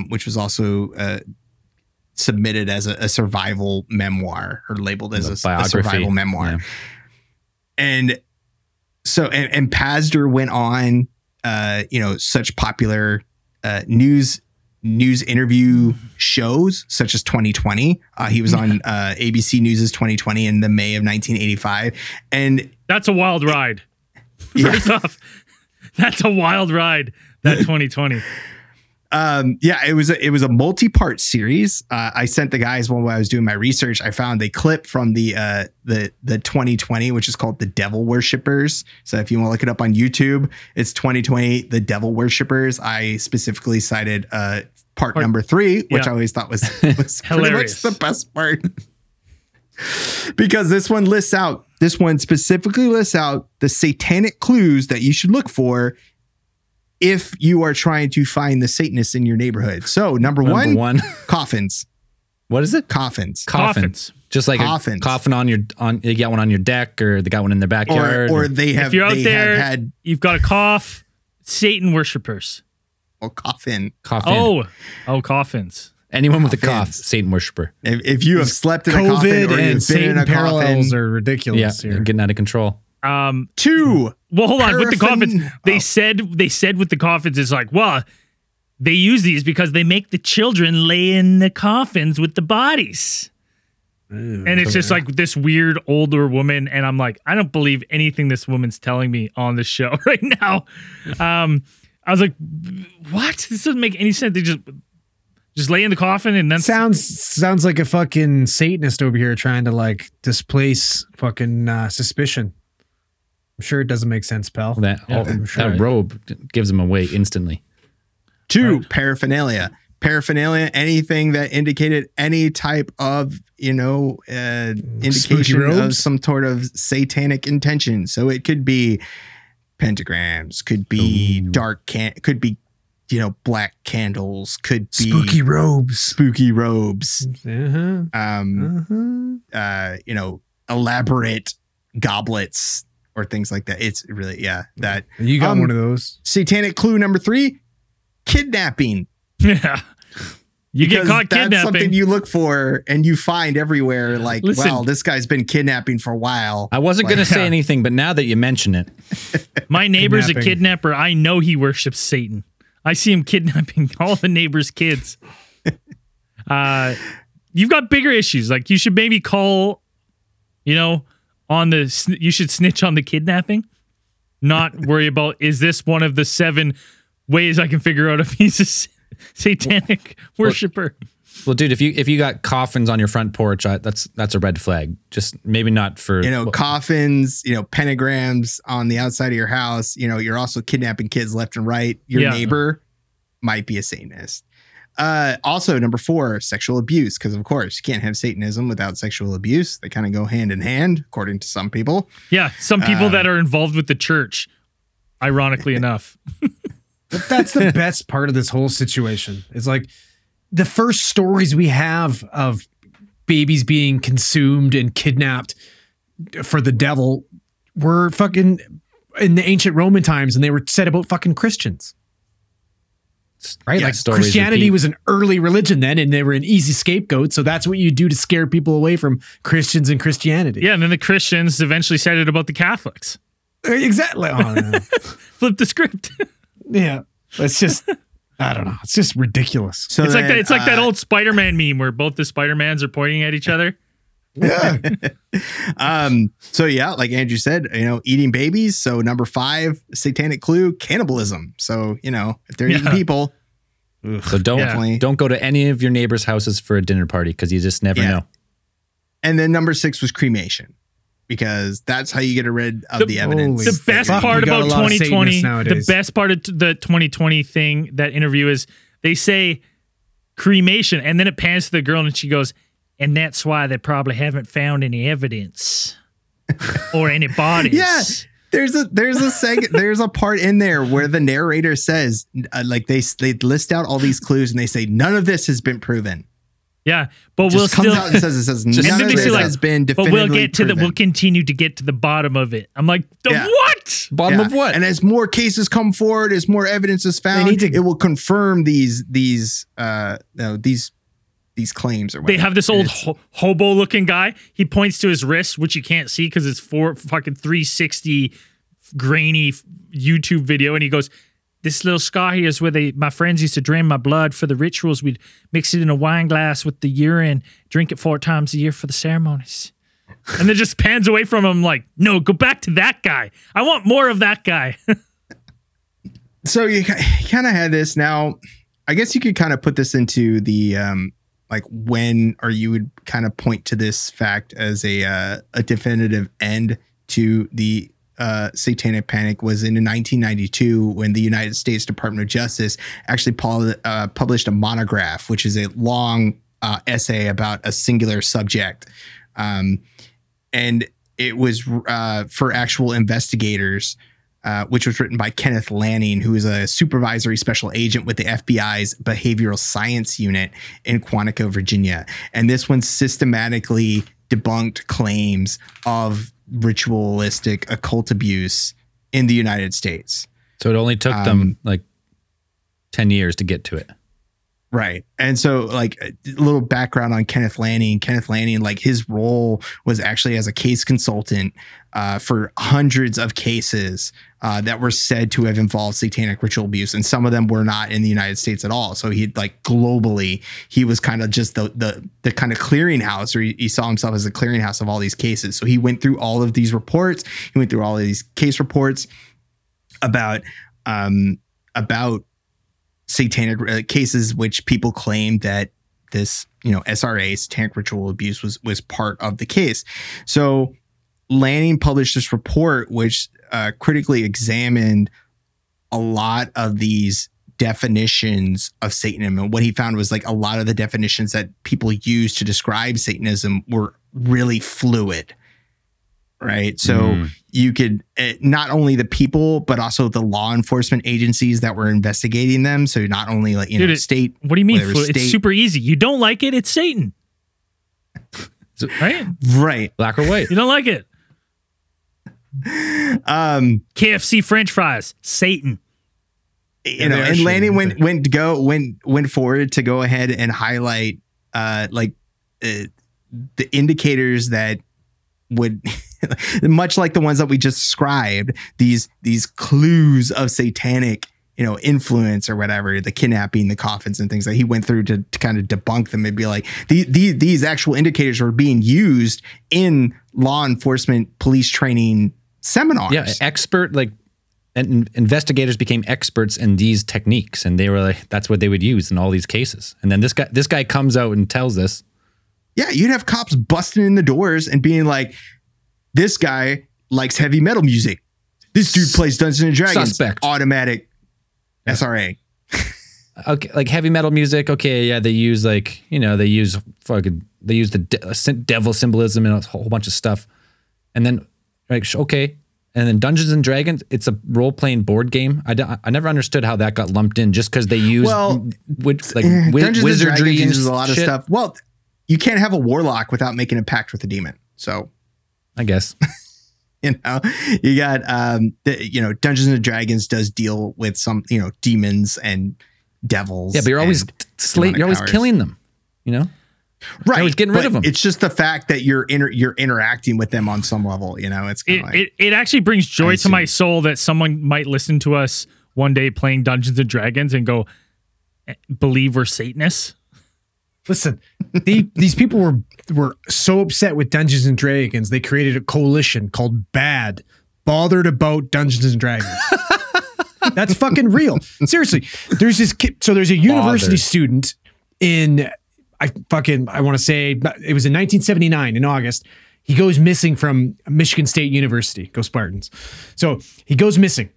Which was also submitted as a survival memoir, or labeled as a survival memoir. Yeah. And so, and Pazder went on, such popular news interview shows such as 2020. He was on ABC News's 2020 in the May of 1985. And that's a wild ride. First off, that's a wild ride, that 2020. It was a multi-part series. I sent the guys when I was doing my research. I found a clip from the 2020, which is called The Devil Worshippers. So if you want to look it up on YouTube, it's 2020 The Devil Worshippers. I specifically cited part number 3, which I always thought was hilarious. Pretty much the best part. Because this one specifically lists out the satanic clues that you should look for if you are trying to find the Satanists in your neighborhood. So number one, coffins. What is it? Coffins. Just like coffins. A coffin on you got one on your deck, or they got one in their backyard. Or they have, if you're out they there, have had, you've got a cough, Satan worshipers. Or coffin. Oh, coffins. Anyone with a cough, Satan worshiper. If you have slept in a coffin or you've been in a parallels coffin, are ridiculous. Yeah, here. They're getting out of control. Two. Well, hold on. Paraffin. With the coffins, they said with the coffins, it's like, well, they use these because they make the children lay in the coffins with the bodies. Ooh, and it's just like this weird older woman. And I'm like, I don't believe anything this woman's telling me on the show right now. I was like, what? This doesn't make any sense. They just lay in the coffin and then sounds like a fucking Satanist over here trying to like displace fucking suspicion. I'm sure it doesn't make sense, pal. That robe gives him away instantly. Two, paraphernalia. Paraphernalia, anything that indicated any type of, indication of some sort of satanic intention. So it could be pentagrams, could be could be, black candles, could be spooky robes, elaborate goblets or things like that. It's really, that you got one of those. Satanic clue number 3, kidnapping. Yeah. You get caught kidnapping. That's something you look for and you find everywhere. Like, listen, well, this guy's been kidnapping for a while. I wasn't going to say anything, but now that you mention it. My neighbor's a kidnapper. I know he worships Satan. I see him kidnapping all the neighbor's kids. You've got bigger issues. Like, you should maybe call, you should snitch on the kidnapping. Not worry about, is this one of the 7 ways I can figure out if he's a satanic worshiper. Well, dude, if you got coffins on your front porch, that's a red flag. Just maybe not for coffins, pentagrams on the outside of your house. You're also kidnapping kids left and right. Your neighbor might be a Satanist. Also, number 4, sexual abuse, because of course you can't have Satanism without sexual abuse. They kind of go hand in hand, according to some people. Yeah, some people that are involved with the church, ironically enough. But that's the best part of this whole situation. It's like the first stories we have of babies being consumed and kidnapped for the devil were fucking in the ancient Roman times, and they were said about fucking Christians. Right? Yeah, like Christianity was an early religion then, and they were an easy scapegoat. So that's what you do to scare people away from Christians and Christianity. Yeah, and then the Christians eventually said it about the Catholics. Exactly. Oh, no. Flip the script. Yeah, it's just, I don't know. It's just ridiculous. So it's like that old Spider-Man meme where both the Spider-Mans are pointing at each other. Yeah. Like Andrew said, eating babies. So number 5, satanic clue, cannibalism. So, if they're eating people. So don't go to any of your neighbors' houses for a dinner party, because you just never know. And then number 6 was cremation, because that's how you get rid of the evidence. The best part about 2020, the best part of the 2020 thing, that interview, is they say cremation, and then it pans to the girl and she goes, and that's why they probably haven't found any evidence or any bodies. Yeah. There's a segment, there's a part in there where the narrator says, they list out all these clues and they say, none of this has been proven. Yeah, but we'll still comes out and says none of this has been definitively proven. But we'll continue to get to the bottom of it. I'm like, what? Bottom of what? And as more cases come forward, as more evidence is found, it will confirm these claims or whatever. They have this old hobo-looking guy. He points to his wrist, which you can't see because it's 360 grainy YouTube video, and he goes, this little scar here is where my friends used to drain my blood for the rituals. We'd mix it in a wine glass with the urine, drink it 4 times a year for the ceremonies. And then just pans away from him like, no, go back to that guy. I want more of that guy. So you kind of had this. Now, I guess you could kind of put this into the, when, or you would kind of point to this fact as a definitive end to the satanic panic was in 1992 when the United States Department of Justice actually published a monograph, which is a long essay about a singular subject. And it was for actual investigators which was written by Kenneth Lanning, who is a supervisory special agent with the FBI's Behavioral Science Unit in Quantico, Virginia. And this one systematically debunked claims of ritualistic occult abuse in the United States. So it only took them like 10 years to get to it. Right. And so like a little background on Kenneth Lanning. Kenneth Lanning, like his role was actually as a case consultant for hundreds of cases that were said to have involved satanic ritual abuse. And some of them were not in the United States at all. So he like globally, he was kind of just the kind of clearinghouse, or he saw himself as a clearinghouse of all these cases. So he went through all of these reports. He went through all of these case reports about satanic cases, which people claimed that this, you know, SRA, satanic ritual abuse, was part of the case. So Lanning published this report, which critically examined a lot of these definitions of Satanism. And what he found was like a lot of the definitions that people use to describe Satanism were really fluid. Right. So you could not only the people, but also the law enforcement agencies that were investigating them. So not only like, you know, state. What do you mean? It's super easy. You don't like it. It's Satan. Right. Right. Black or white. You don't like it. KFC French fries. Satan. You know, and Lanning went forward to go ahead and highlight the indicators that would, much like the ones that we just described, these clues of satanic, you know, influence or whatever, the kidnapping, the coffins and things that he went through to kind of debunk them and be like, these actual indicators were being used in law enforcement police training seminars. Yeah, expert, like, and investigators became experts in these techniques, and they were like, that's what they would use in all these cases. And then this guy comes out and tells us. Yeah, you'd have cops busting in the doors and being like, this guy likes heavy metal music. This dude plays Dungeons and Dragons. Suspect. Automatic SRA. Okay, like heavy metal music. Okay, yeah, they use the devil symbolism and a whole bunch of stuff. And then, like, okay. And then Dungeons and Dragons, it's a role-playing board game. I never understood how that got lumped in just because they use wizardry and uses a lot of stuff. Well, you can't have a warlock without making a pact with a demon. So I guess, you know, you got, Dungeons and Dragons does deal with some, you know, demons and devils. Yeah, but you're always killing them, you know? Right. Always getting rid of them. It's just the fact that you're interacting with them on some level, you know, it's kind of like, it actually brings joy to my soul that someone might listen to us one day playing Dungeons and Dragons and go, believe we're Satanists. Listen, these people were so upset with Dungeons and Dragons, they created a coalition called BAD, Bothered About Dungeons and Dragons. That's fucking real. Seriously, there's this kid. So there's a university student I want to say it was in 1979 in August. He goes missing from Michigan State University. Go Spartans. So he goes missing.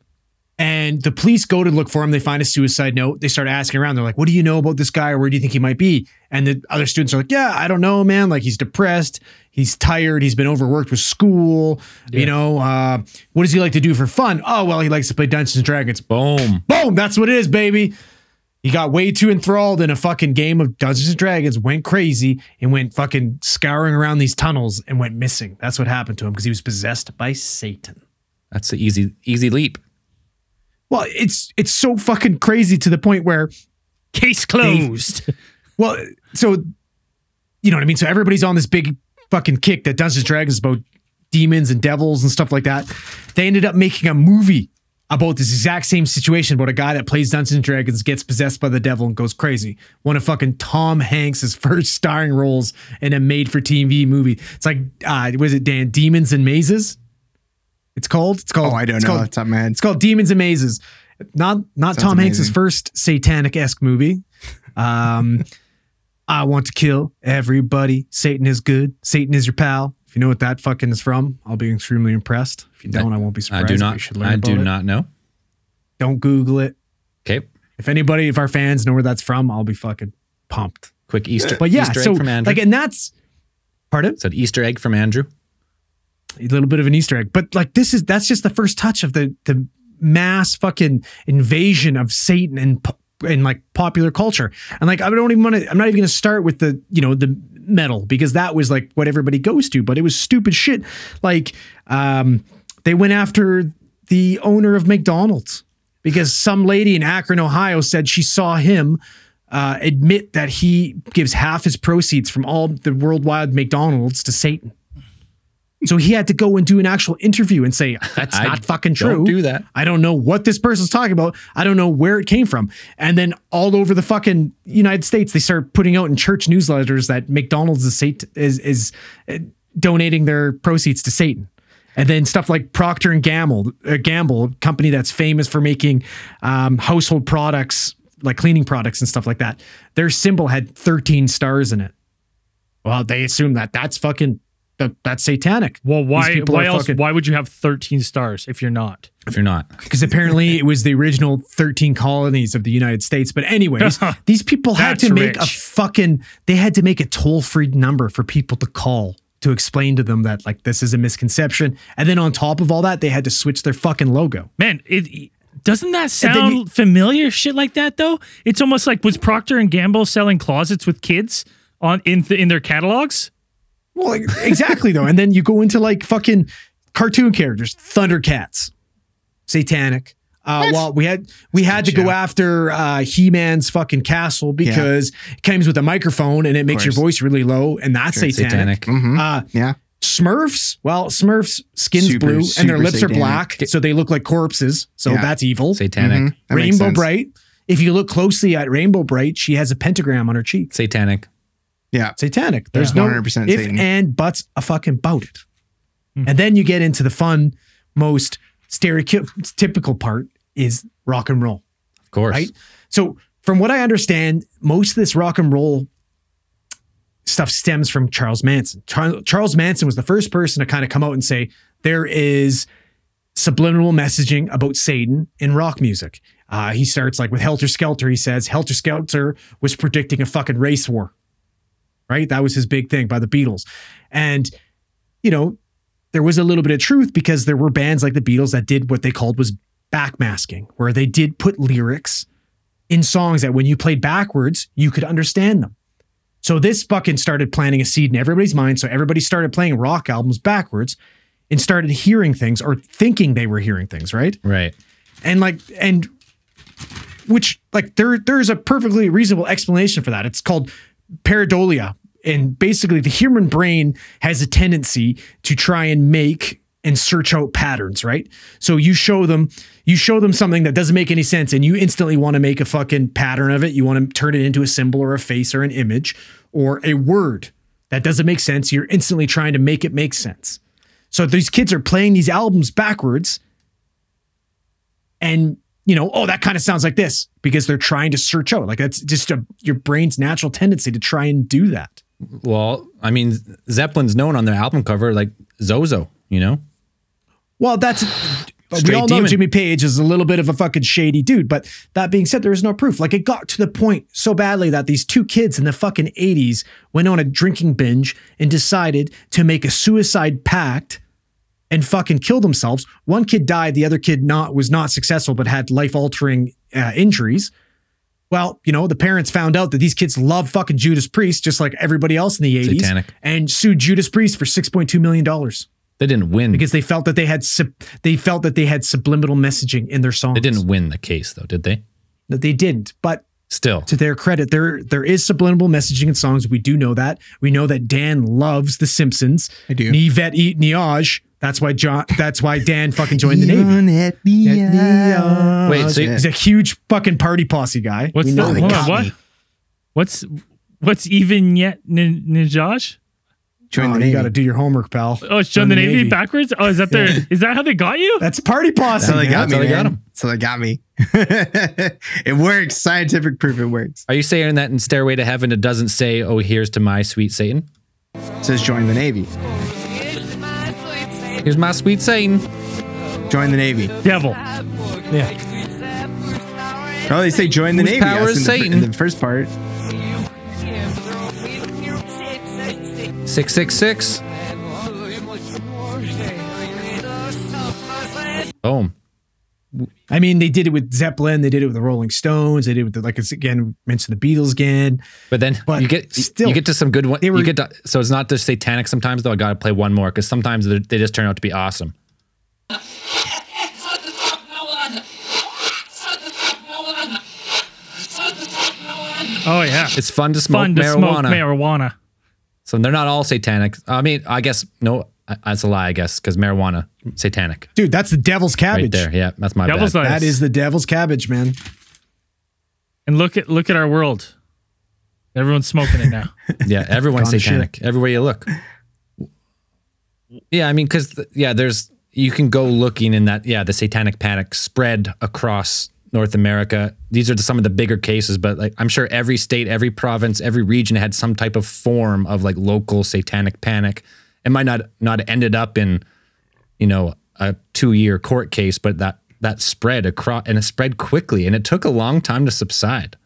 And the police go to look for him. They find a suicide note. They start asking around. They're like, what do you know about this guy? Or where do you think he might be? And the other students are like, yeah, I don't know, man. Like, he's depressed. He's tired. He's been overworked with school. Yeah. You know, what does he like to do for fun? Oh, well, he likes to play Dungeons and Dragons. Boom. Boom. That's what it is, baby. He got way too enthralled in a fucking game of Dungeons and Dragons, went crazy, and went fucking scouring around these tunnels and went missing. That's what happened to him because he was possessed by Satan. That's the easy leap. Well, it's so fucking crazy to the point where case closed. So you know what I mean? So everybody's on this big fucking kick that Dungeons and Dragons is about demons and devils and stuff like that. They ended up making a movie about this exact same situation, about a guy that plays Dungeons and Dragons, gets possessed by the devil and goes crazy. One of fucking Tom Hanks' first starring roles in a made-for-TV movie. It's like, was it, Dan? Demons and Mazes? It's called. Oh, I don't know. Off the top of my head. It's called Demons and Mazes. Not Tom Hanks' first satanic-esque movie. I want to kill everybody. Satan is good. Satan is your pal. If you know what that fucking is from, I'll be extremely impressed. If you don't, I won't be surprised. I do not know. Don't Google it. Okay. If our fans know where that's from, I'll be fucking pumped. Quick Easter. But yeah, Easter egg from Andrew. Like, and that's. Pardon? It's an Easter egg from Andrew. A little bit of an Easter egg, but like that's just the first touch of the mass fucking invasion of Satan and like popular culture. And like, I'm not even going to start with the, you know, the metal, because that was like what everybody goes to, but it was stupid shit. Like, they went after the owner of McDonald's because some lady in Akron, Ohio said she saw him admit that he gives half his proceeds from all the worldwide McDonald's to Satan. So he had to go and do an actual interview and say, that's not fucking true. Don't do that. I don't know what this person's talking about. I don't know where it came from. And then all over the fucking United States, they start putting out in church newsletters that McDonald's is donating their proceeds to Satan. And then stuff like Procter and Gamble, a company that's famous for making household products, like cleaning products and stuff like that. Their symbol had 13 stars in it. Well, they assume that's fucking... That's satanic. Well, why else? Why would you have 13 stars if you're not? Because apparently it was the original 13 colonies of the United States. But anyways, these people had to make they had to make a toll-free number for people to call to explain to them that like this is a misconception. And then on top of all that, they had to switch their fucking logo. Man, doesn't that sound familiar? Shit like that though. It's almost like, was Procter & Gamble selling closets with kids in their catalogs? Well, exactly though. And then you go into like fucking cartoon characters, Thundercats, satanic. Well, we had to go after He-Man's fucking castle because it comes with a microphone and it makes your voice really low, and that's satanic. Mm-hmm. Smurfs. Well, Smurfs' skin's blue and their lips satanic. Are black, so they look like corpses. So that's evil, satanic. Mm-hmm. That Rainbow Bright. If you look closely at Rainbow Bright, she has a pentagram on her cheek. Satanic. Yeah. Satanic. There's no 100% if Satan. And buts a fucking about it. Mm. And then you get into the fun, most stereotypical part is rock and roll. Of course. Right? So from what I understand, most of this rock and roll stuff stems from Charles Manson. Charles Manson was the first person to kind of come out and say, there is subliminal messaging about Satan in rock music. He starts like with Helter Skelter. He says Helter Skelter was predicting a fucking race war. Right? That was his big thing by the Beatles. And, you know, there was a little bit of truth because there were bands like the Beatles that did what they called was backmasking, where they did put lyrics in songs that when you played backwards, you could understand them. So this fucking started planting a seed in everybody's mind. So everybody started playing rock albums backwards and started hearing things or thinking they were hearing things, right? Right. And like, and which like there's a perfectly reasonable explanation for that. It's called pareidolia. And basically the human brain has a tendency to try and make and search out patterns, right? So you show them something that doesn't make any sense and you instantly want to make a fucking pattern of it. You want to turn it into a symbol or a face or an image or a word that doesn't make sense. You're instantly trying to make it make sense. So these kids are playing these albums backwards and you know, oh, that kind of sounds like this because they're trying to search out. Like that's just your brain's natural tendency to try and do that. Well, I mean, Zeppelin's known on their album cover like Zozo, you know? Well, that's... we all know Jimmy Page is a little bit of a fucking shady dude, but that being said, there is no proof. Like it got to the point so badly that these two kids in the fucking 80s went on a drinking binge and decided to make a suicide pact and fucking kill themselves. One kid died. The other kid was not successful, but had life-altering injuries. Well, you know, the parents found out that these kids love fucking Judas Priest, just like everybody else in the 80s. Satanic. And sued Judas Priest for $6.2 million. They didn't win. Because they felt that they had subliminal messaging in their songs. They didn't win the case though, did they? No, they didn't, but still, to their credit, there is subliminal messaging in songs. We do know that. We know that Dan loves The Simpsons. I do. Ni vet eat niage. That's why Dan fucking joined the Navy. Wait, so he's a huge fucking party posse guy. What's What's even yet Nijaj? Join the Navy. You got to do your homework, pal. Oh, it's join the Navy backwards. Oh, is that is that how they got you? That's party posse. So they got me. It works. Scientific proof. It works. Are you saying that in Stairway to Heaven it doesn't say, "Oh, here's to my sweet Satan"? It says join the Navy. Here's my sweet Satan. Join the Navy. Devil. Yeah. Oh, they say join the Navy. Power is Satan. In the first part. 666. Boom. I mean, they did it with Zeppelin, they did it with the Rolling Stones, they did it with the, like, it's again mentioned the Beatles again. But then but you get to some good ones. So it's not just satanic sometimes, though. I got to play one more because sometimes they just turn out to be awesome. Oh yeah, it's fun to smoke marijuana. So they're not all satanic. I mean, I guess no. That's a lie, I guess, because marijuana, satanic. Dude, that's the devil's cabbage. Right there, yeah, that's my devil's bad. That is the devil's cabbage, man. And look at our world. Everyone's smoking it now. Yeah, everyone's satanic. Shit. Everywhere you look. Yeah, I mean, because there's you can go looking in that. Yeah, the satanic panic spread across North America. These are some of the bigger cases, but like I'm sure every state, every province, every region had some type of form of like local satanic panic. It might not ended up in, you know, a 2-year court case, but that spread across, and it spread quickly, and it took a long time to subside.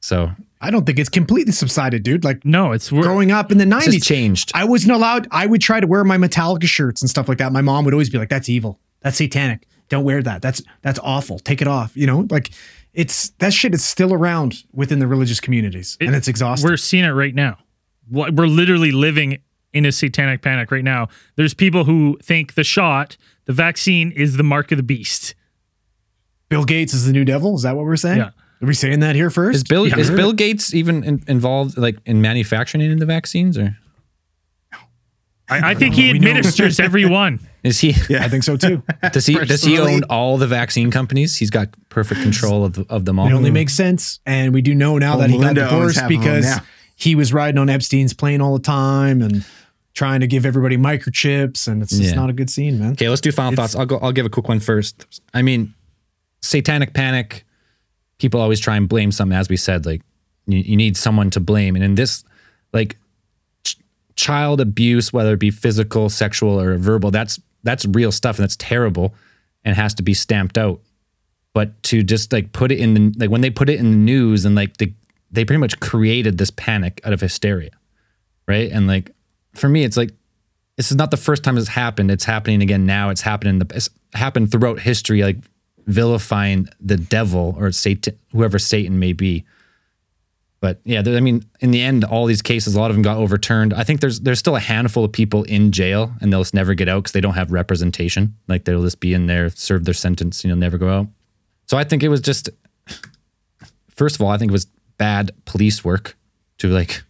So I don't think it's completely subsided, dude. Like, no, it's growing up in the 90s changed. I wasn't allowed. I would try to wear my Metallica shirts and stuff like that. My mom would always be like, "That's evil. That's satanic. Don't wear that. That's awful. Take it off." You know, like that shit is still around within the religious communities, and it's exhausting. We're seeing it right now. We're literally living in a satanic panic right now. There's people who think the vaccine is the mark of the beast. Bill Gates is the new devil. Is that what we're saying? Yeah. Are we saying that here first? Is Bill Gates even involved, like, in manufacturing the vaccines, or? No. I think he administers every one. Is he? Yeah, I think so too. Does he own all the vaccine companies? He's got perfect control of them all. It only makes sense, and we do know now that Melinda he got divorced because he was riding on Epstein's plane all the time and trying to give everybody microchips, and it's just not a good scene, man. Okay, let's do final thoughts. I'll give a quick one first. I mean, satanic panic, people always try and blame something, as we said, like you need someone to blame. And in this, like child abuse, whether it be physical, sexual, or verbal, that's real stuff, and that's terrible and has to be stamped out. But to just like put it in the, like when they put it in the news and like they pretty much created this panic out of hysteria, right? And like, for me, it's like, this is not the first time it's happened. It's happening again now. It's happened throughout history, like vilifying the devil or Satan, whoever Satan may be. But yeah, I mean, in the end, all these cases, a lot of them got overturned. I think there's still a handful of people in jail, and they'll just never get out because they don't have representation. Like they'll just be in there, serve their sentence, you know, never go out. So I think it was just, first of all, I think it was bad police work to like...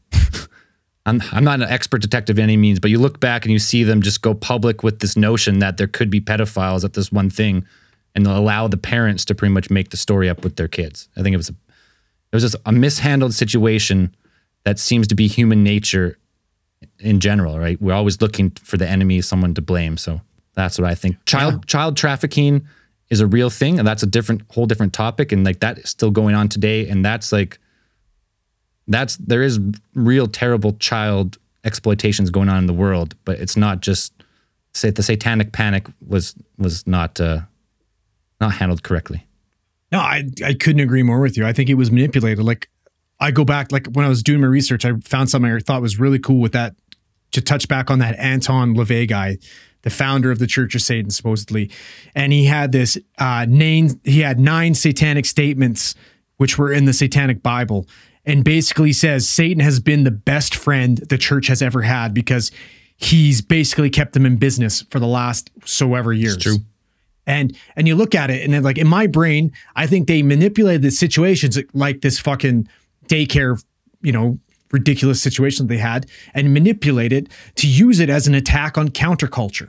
I'm not an expert detective by any means, but you look back and you see them just go public with this notion that there could be pedophiles at this one thing, and they'll allow the parents to pretty much make the story up with their kids. I think it was just a mishandled situation that seems to be human nature in general, right? We're always looking for the enemy, someone to blame. So that's what I think. Child trafficking is a real thing, and that's a whole different topic, and like that is still going on today, and that's like. There is real terrible child exploitations going on in the world, but it's not just say the satanic panic was not handled correctly. No, I couldn't agree more with you. I think it was manipulated. Like I go back, like when I was doing my research, I found something I thought was really cool with that, to touch back on that Anton LaVey guy, the founder of the Church of Satan, supposedly. And he had this nine satanic statements which were in the Satanic Bible. And basically says Satan has been the best friend the church has ever had because he's basically kept them in business for the last so ever years. It's true. And you look at it, and then like in my brain, I think they manipulated the situations like this fucking daycare, you know, ridiculous situation they had, and manipulate it to use it as an attack on counterculture.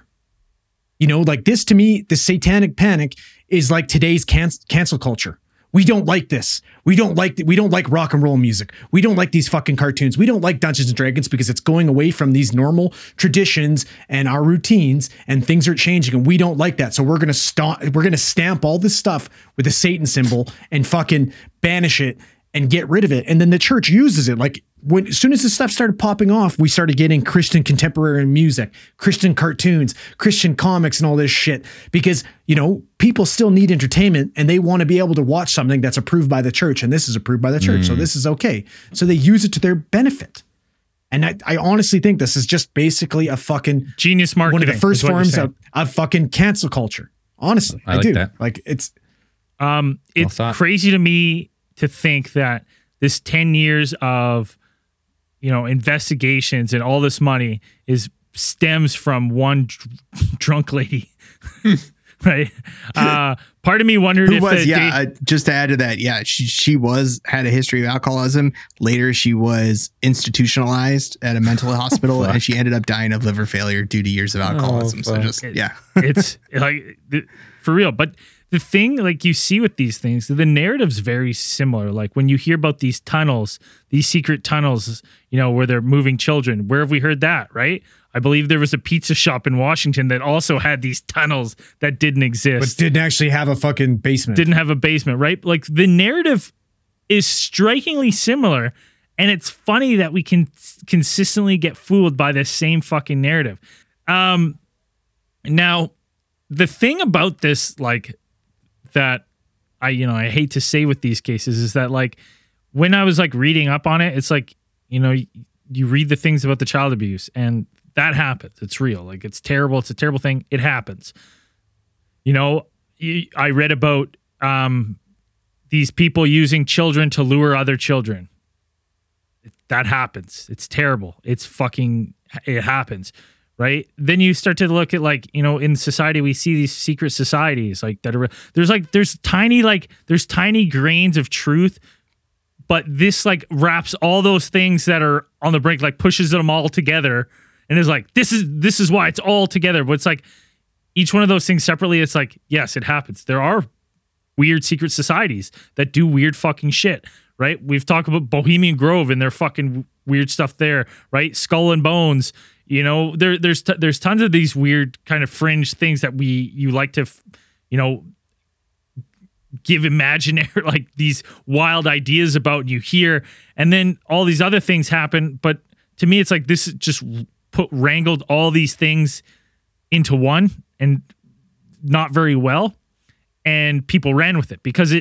You know, like this to me, the satanic panic is like today's cancel culture. We don't like this. We don't like rock and roll music. We don't like these fucking cartoons. We don't like Dungeons and Dragons because it's going away from these normal traditions and our routines, and things are changing, and we don't like that. So we're going to stamp all this stuff with a Satan symbol and fucking banish it and get rid of it. And then the church uses it. Like as soon as this stuff started popping off, we started getting Christian contemporary music, Christian cartoons, Christian comics, and all this shit, because, you know, people still need entertainment, and they want to be able to watch something that's approved by the church. And this is approved by the church. So this is okay. So they use it to their benefit. And I honestly think this is just basically a fucking genius marketing. One of the first forms of fucking cancel culture. Honestly, I do. That. Like it's crazy to me to think that this 10 years of, you know, investigations and all this money stems from one drunk lady. Right. Part of me wondered just to add to that. Yeah. She had a history of alcoholism. Later, she was institutionalized at a mental hospital and she ended up dying of liver failure due to years of alcoholism. It's like for real. But the thing like you see with these things, the narrative's very similar. Like when you hear about these tunnels, these secret tunnels, you know, where they're moving children, where have we heard that? Right. I believe there was a pizza shop in Washington that also had these tunnels that didn't exist. But didn't actually have a fucking basement. Didn't have a basement, right? Like the narrative is strikingly similar. And it's funny that we can consistently get fooled by the same fucking narrative. Now, the thing about this, like that I hate to say with these cases is that like when I was like reading up on it, it's like, you know, you read the things about the child abuse and that happens. It's real. Like it's terrible. It's a terrible thing. It happens. You know, I read about these people using children to lure other children. That happens. It's terrible. It happens. Right. Then you start to look at like, you know, in society, we see these secret societies like that. There's tiny grains of truth. But this like wraps all those things that are on the brink, like pushes them all together. And it's like, this is why it's all together. But it's like each one of those things separately, it's like, yes, it happens. There are weird secret societies that do weird fucking shit, right? We've talked about Bohemian Grove and their fucking weird stuff there, right? Skull and Bones, you know, there's tons of these weird kind of fringe things that you like to, you know, give imaginary, like these wild ideas about, and you hear, and then all these other things happen. But to me, it's like this just wrangled all these things into one and not very well. And people ran with it because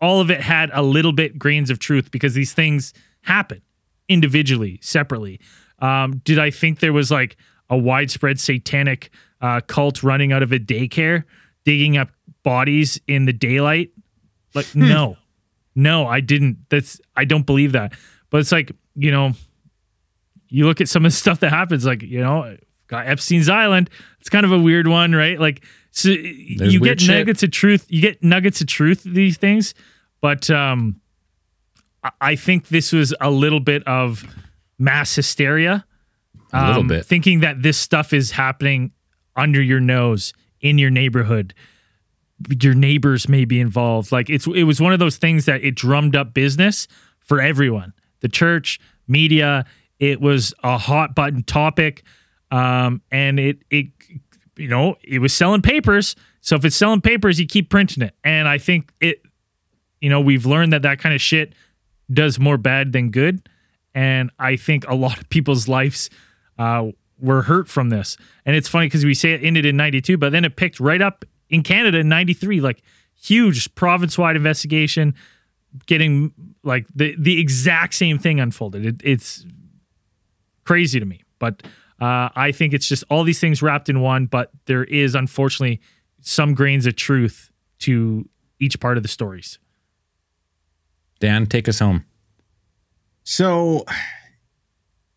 all of it had a little bit grains of truth because these things happen individually, separately. Did I think there was like a widespread satanic cult running out of a daycare, digging up bodies in the daylight? Like, no, I didn't. I don't believe that. But it's like, you know, you look at some of the stuff that happens, like, you know, got Epstein's Island. It's kind of a weird one, right? Like, so there's you get nuggets shit. Of truth. You get nuggets of truth, these things. But I think this was a little bit of mass hysteria. A little bit. Thinking that this stuff is happening under your nose, in your neighborhood. Your neighbors may be involved. Like it was one of those things that it drummed up business for everyone. The church, media, it was a hot button topic. And it, you know, it was selling papers. So if it's selling papers, you keep printing it. And I think it, you know, we've learned that kind of shit does more bad than good. And I think a lot of people's lives, were hurt from this. And it's funny because we say it ended in 92, but then it picked right up in Canada in 93, like huge province-wide investigation, getting like the exact same thing unfolded. It's crazy to me, but I think it's just all these things wrapped in one, but there is unfortunately some grains of truth to each part of the stories. Dan, take us home. So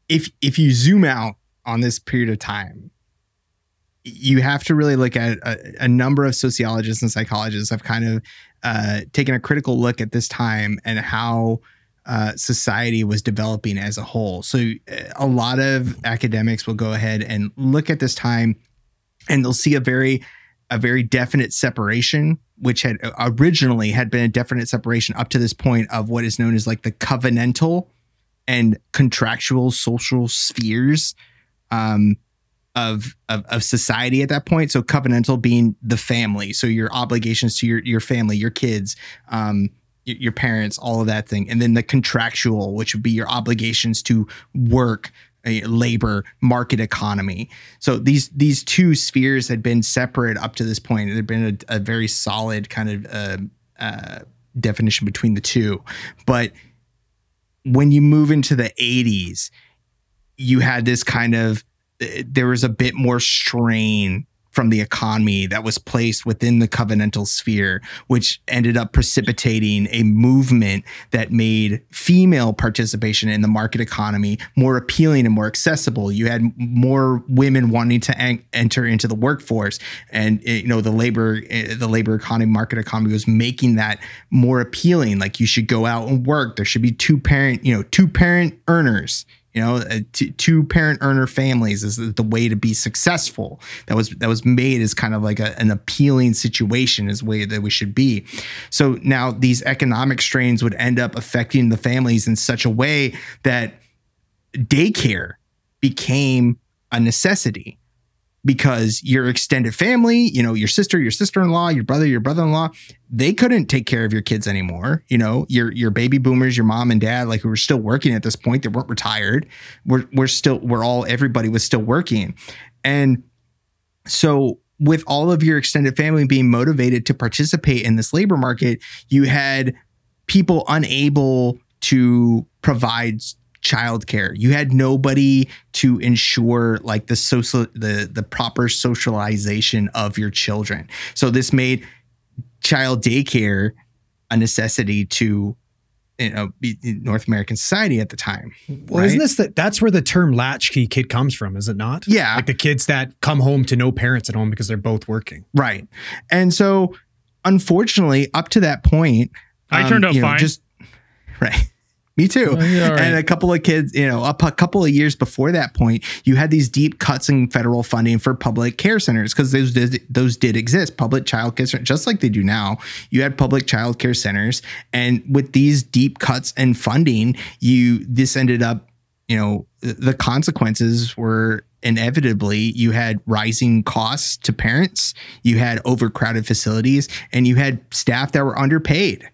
if you zoom out on this period of time, you have to really look at a number of sociologists and psychologists have kind of taken a critical look at this time and how society was developing as a whole. So a lot of academics will go ahead and look at this time and they'll see a very definite separation, which had originally had been a definite separation up to this point of what is known as like the covenantal and contractual social spheres of society at that point. So covenantal being the family. So your obligations to your family, your kids, your parents, all of that thing. And then the contractual, which would be your obligations to work, labor, market economy. So these two spheres had been separate up to this point. There'd been a very solid kind of definition between the two. But when you move into the 80s, you had this kind of, there was a bit more strain from the economy that was placed within the covenantal sphere, which ended up precipitating a movement that made female participation in the market economy more appealing and more accessible. You had more women wanting to enter into the workforce, and it, you know, the labor economy, market economy was making that more appealing. Like, you should go out and work. There should be two parent earners. You know, two-parent earner families is the way to be successful. That was made as kind of like an appealing situation, is the way that we should be. So now these economic strains would end up affecting the families in such a way that daycare became a necessity, because your extended family, you know, your sister, your sister-in-law, your brother, your brother-in-law, they couldn't take care of your kids anymore. You know, your baby boomers, your mom and dad, like, who were still working at this point, they weren't retired. Everybody was still working. And so with all of your extended family being motivated to participate in this labor market, you had people unable to provide childcare. You had nobody to ensure like the proper socialization of your children. So this made child daycare a necessity to, you know, North American society at the time. Well, right? Isn't this that's where the term latchkey kid comes from, is it not? Yeah. Like the kids that come home to no parents at home because they're both working. Right. And so unfortunately, up to that point, I turned out fine. Right. Me too. Oh, yeah, right. And a couple of kids, you know, a couple of years before that point, you had these deep cuts in federal funding for public care centers, because those did exist. Public child care centers, just like they do now. You had public child care centers. And with these deep cuts in funding, this ended up, you know, the consequences were inevitably you had rising costs to parents, you had overcrowded facilities, and you had staff that were underpaid.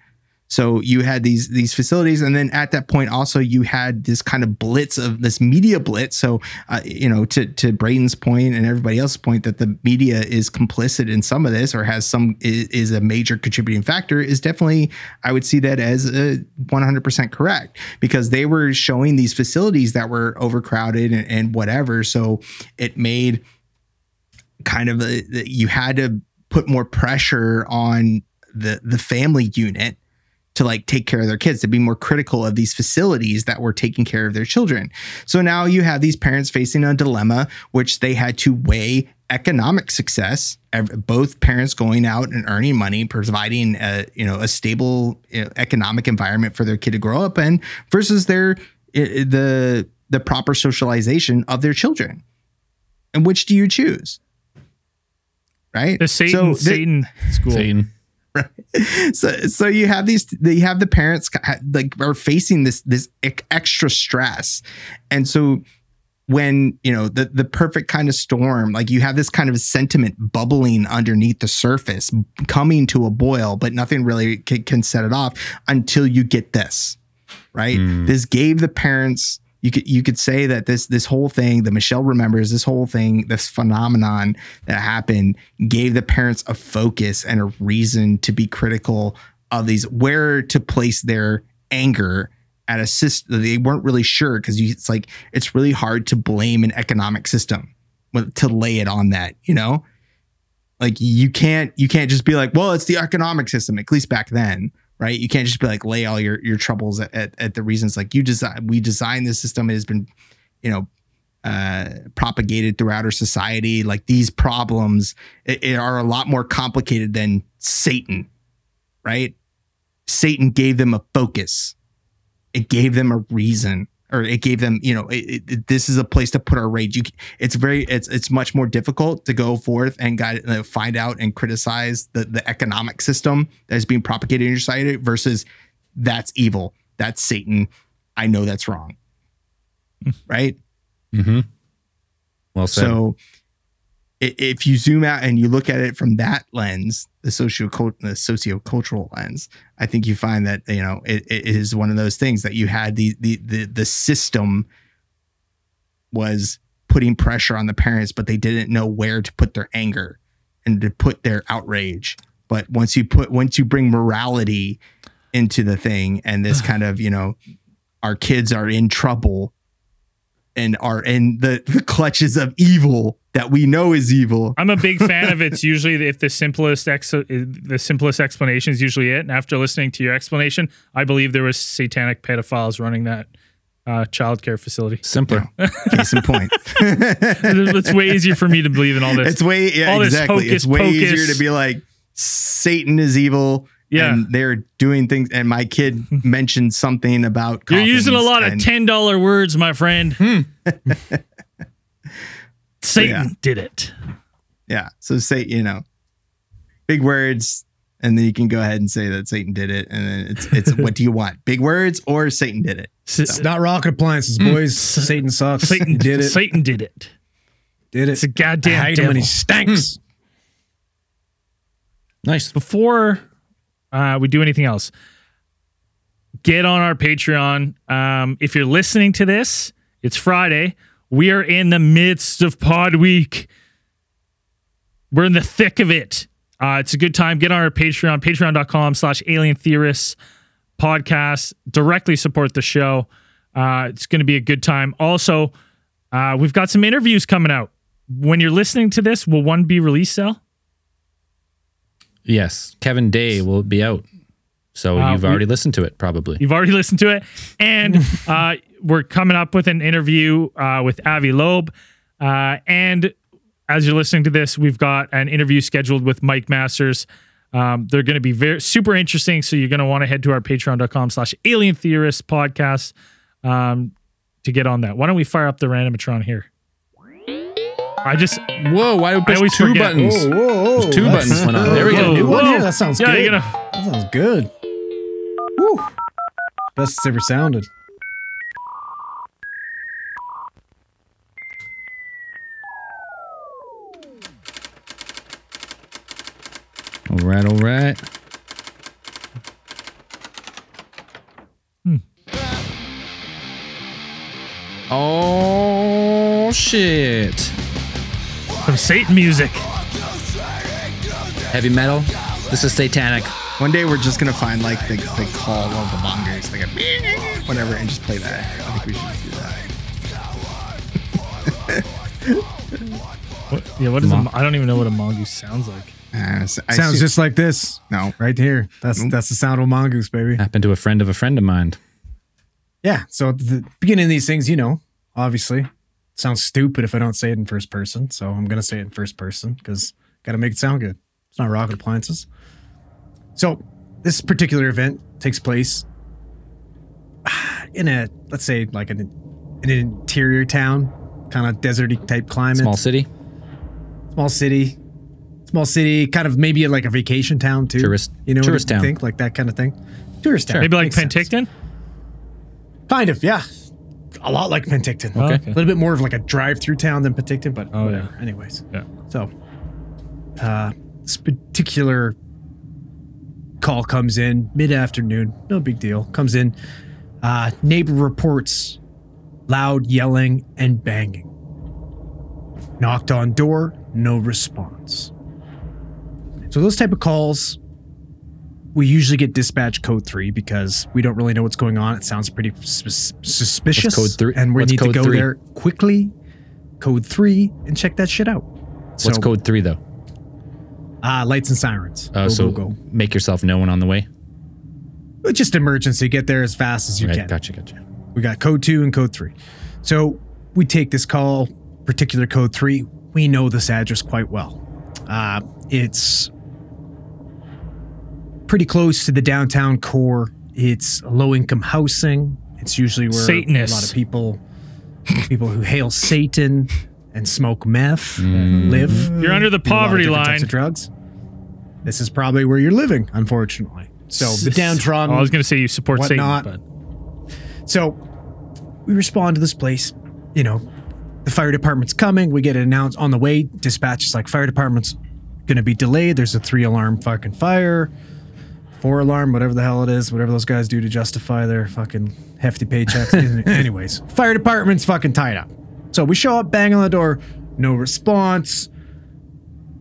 So you had these facilities, and then at that point also you had this kind of blitz of this media blitz. So, you know, to Brayden's point and everybody else's point, that the media is complicit in some of this, or is a major contributing factor, is definitely, I would see that as 100% correct, because they were showing these facilities that were overcrowded and whatever. So it made kind of you had to put more pressure on the family unit to like take care of their kids, to be more critical of these facilities that were taking care of their children. So now you have these parents facing a dilemma, which they had to weigh economic success, both parents going out and earning money, providing a stable economic environment for their kid to grow up in, versus the proper socialization of their children. And which do you choose? Right? Satan school. Satan. Right. So you have the parents like are facing this extra stress. And so when, you know, the perfect kind of storm, like you have this kind of sentiment bubbling underneath the surface, coming to a boil, but nothing really can set it off until you get this, right? Mm. This gave the parents, you could say that this whole thing, the Michelle Remembers, this whole thing, this phenomenon that happened, gave the parents a focus and a reason to be critical of these, where to place their anger at a system. They weren't really sure, because it's really hard to blame an economic system, to lay it on that, you know? Like you can't just be like, well, it's the economic system, at least back then. Right. You can't just be like, lay all your troubles at the reasons, like we designed this system. It has been, you know, propagated throughout our society. Like these problems are a lot more complicated than Satan. Right. Satan gave them a focus. It gave them a reason, or it gave them, you know, this is a place to put our rage. It's much more difficult to go forth and find out and criticize the economic system that is being propagated in your society, versus that's evil, that's Satan, I know that's wrong. Right? Mm-hmm. Well said. So if you zoom out and you look at it from that lens, the sociocultural lens, I think you find that, you know, it is one of those things that you had the system was putting pressure on the parents, but they didn't know where to put their anger and to put their outrage. But once you bring morality into the thing, and this kind of, you know, our kids are in trouble, and are in the clutches of evil that we know is evil. I'm a big fan of it's usually if the simplest explanation is usually it. And after listening to your explanation, I believe there was satanic pedophiles running that childcare facility. Simpler. Yeah. Case in point. It's way easier for me to believe in all this. It's way, yeah, all exactly. This hocus, it's way pocus. Easier to be like, Satan is evil. Yeah. And they're doing things. And my kid mentioned something about coffins. You're using a lot of $10 words, my friend. Satan did it. Yeah. So say, big words. And then you can go ahead and say that Satan did it. And then it's what do you want? Big words or Satan did it? So. It's not rocket appliances, boys. Satan sucks. Satan did it. Satan did it. Did it. It's a goddamn devil. And he stinks. Nice. Before... we do anything else, get on our Patreon. If you're listening to this, it's Friday. We are in the midst of Pod Week. We're in the thick of it. It's a good time. Get on our Patreon, patreon.com/Alien Theorists Podcast. Directly support the show. It's going to be a good time. Also, we've got some interviews coming out. When you're listening to this, will one be released, Sal? Yes, Kevin Day will be out. So you've already listened to it, probably. You've already listened to it. And we're coming up with an interview with Avi Loeb. And as you're listening to this, we've got an interview scheduled with Mike Masters. They're going to be super interesting. So you're going to want to head to our patreon.com/Alien Theorists Podcast to get on that. Why don't we fire up the randomatron here? Whoa, why do I always two forget. Buttons? Whoa. There's two buttons went on. There we go. New one. Yeah, that sounds good. That sounds good. Woo. Best it's ever sounded. All right. Oh, shit. Some Satan music. Heavy metal. This is satanic. One day we're just going to find like the call of the bongers, like a whatever, and just play that. I think we should do that. What is I don't even know what a mongoose sounds like. Sounds just like this. No. Right here. That's the sound of a mongoose, baby. Happened to a friend of mine. Yeah. So at the beginning of these things, obviously. Sounds stupid if I don't say it in first person, so I'm going to say it in first person because got to make it sound good. It's not rocket appliances. So this particular event takes place in a, let's say, like an interior town, kind of deserty type climate. Small city, kind of maybe like a vacation town too. Tourist town. Think? Like that kind of thing. Tourist town. Maybe like Penticton? Sense. Kind of, yeah. A lot like Penticton. Okay. A little bit more of like a drive-through town than Penticton, but whatever. Yeah. Anyways. Yeah. So, this particular call comes in mid-afternoon. No big deal. Comes in. Neighbor reports loud yelling and banging. Knocked on door. No response. So those type of calls, we usually get dispatch code 3 because we don't really know what's going on. It sounds pretty suspicious. What's code 3? And we need to go there quickly, code 3, and check that shit out. What's code 3, though? Lights and sirens. Go. Make yourself known on the way? It's just emergency. Get there as fast as you can. Gotcha. We got code 2 and code 3. So we take this call, particular code 3. We know this address quite well. It's pretty close to the downtown core. It's low-income housing. It's usually where Satanists. A lot of people who hail Satan and smoke meth and live. You're under the poverty line. Types of drugs. This is probably where you're living, unfortunately. So the downtrodden. I was going to say you support Satan, but so we respond to this place. The fire department's coming. We get it announced on the way. Dispatch is like, fire department's going to be delayed. There's a 3-alarm fucking fire. 4-alarm, whatever the hell it is, whatever those guys do to justify their fucking hefty paychecks. Anyways, fire department's fucking tied up. So we show up, bang on the door, no response.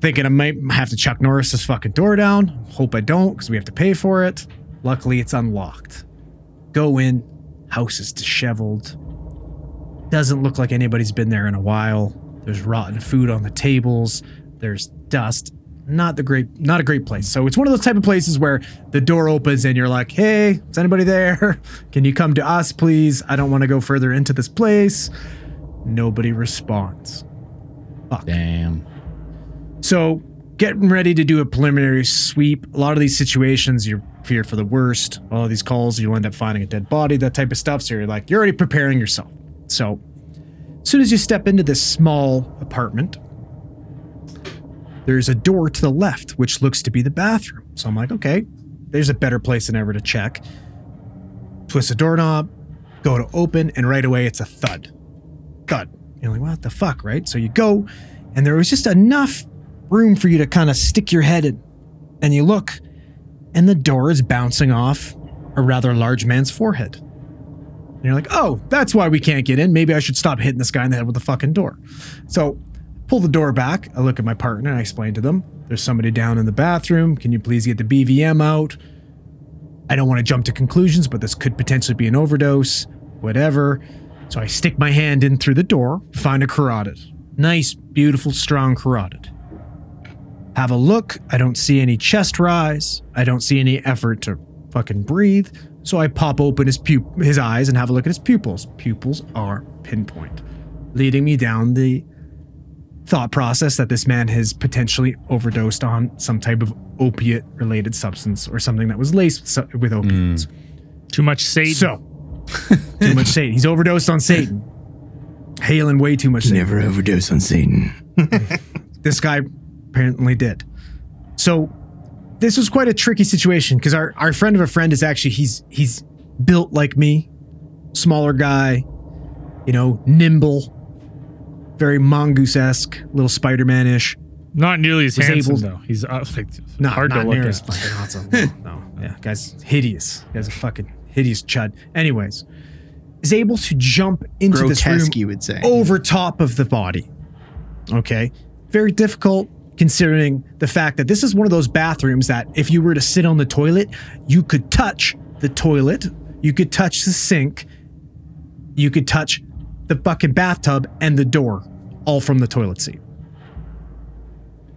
Thinking I might have to Chuck Norris this fucking door down. Hope I don't, because we have to pay for it. Luckily, it's unlocked. Go in, house is disheveled. Doesn't look like anybody's been there in a while. There's rotten food on the tables. There's dust. Not a great place. So it's one of those type of places where the door opens and you're like, hey, is anybody there? Can you come to us, please? I don't want to go further into this place. Nobody responds. Fuck. Damn. So getting ready to do a preliminary sweep. A lot of these situations, you're feared for the worst. All of these calls, you'll end up finding a dead body, that type of stuff. So you're like, you're already preparing yourself. So as soon as you step into this small apartment, there's a door to the left, which looks to be the bathroom. So I'm like, okay, there's a better place than ever to check. Twist the doorknob, go to open, and right away it's a thud. Thud. You're like, what the fuck, right? So you go, and there was just enough room for you to kind of stick your head in. And you look, and the door is bouncing off a rather large man's forehead. And you're like, oh, that's why we can't get in. Maybe I should stop hitting this guy in the head with the fucking door. So pull the door back. I look at my partner and I explain to them, there's somebody down in the bathroom. Can you please get the BVM out? I don't want to jump to conclusions, but this could potentially be an overdose, whatever. So I stick my hand in through the door, find a carotid. Nice, beautiful, strong carotid. Have a look. I don't see any chest rise. I don't see any effort to fucking breathe. So I pop open his eyes and have a look at his pupils. Pupils are pinpoint, leading me down the thought process that this man has potentially overdosed on some type of opiate related substance or something that was laced with opiates. Too much Satan. So too much Satan. He's overdosed on Satan. Hailing way too much Satan. Never overdose on Satan. This guy apparently did. So this was quite a tricky situation because our friend of a friend is actually, he's built like me, smaller guy, you know, nimble. Very mongoose-esque, little Spider-Man-ish. Not nearly as handsome, though. He's hard to look at. Not fucking awesome. No. Yeah, guy's hideous. Guy's a fucking hideous chud. Anyways, is able to jump into this room, you would say, over top of the body. Okay? Very difficult, considering the fact that this is one of those bathrooms that if you were to sit on the toilet, you could touch the toilet, you could touch the sink, you could touch the fucking bathtub and the door, all from the toilet seat.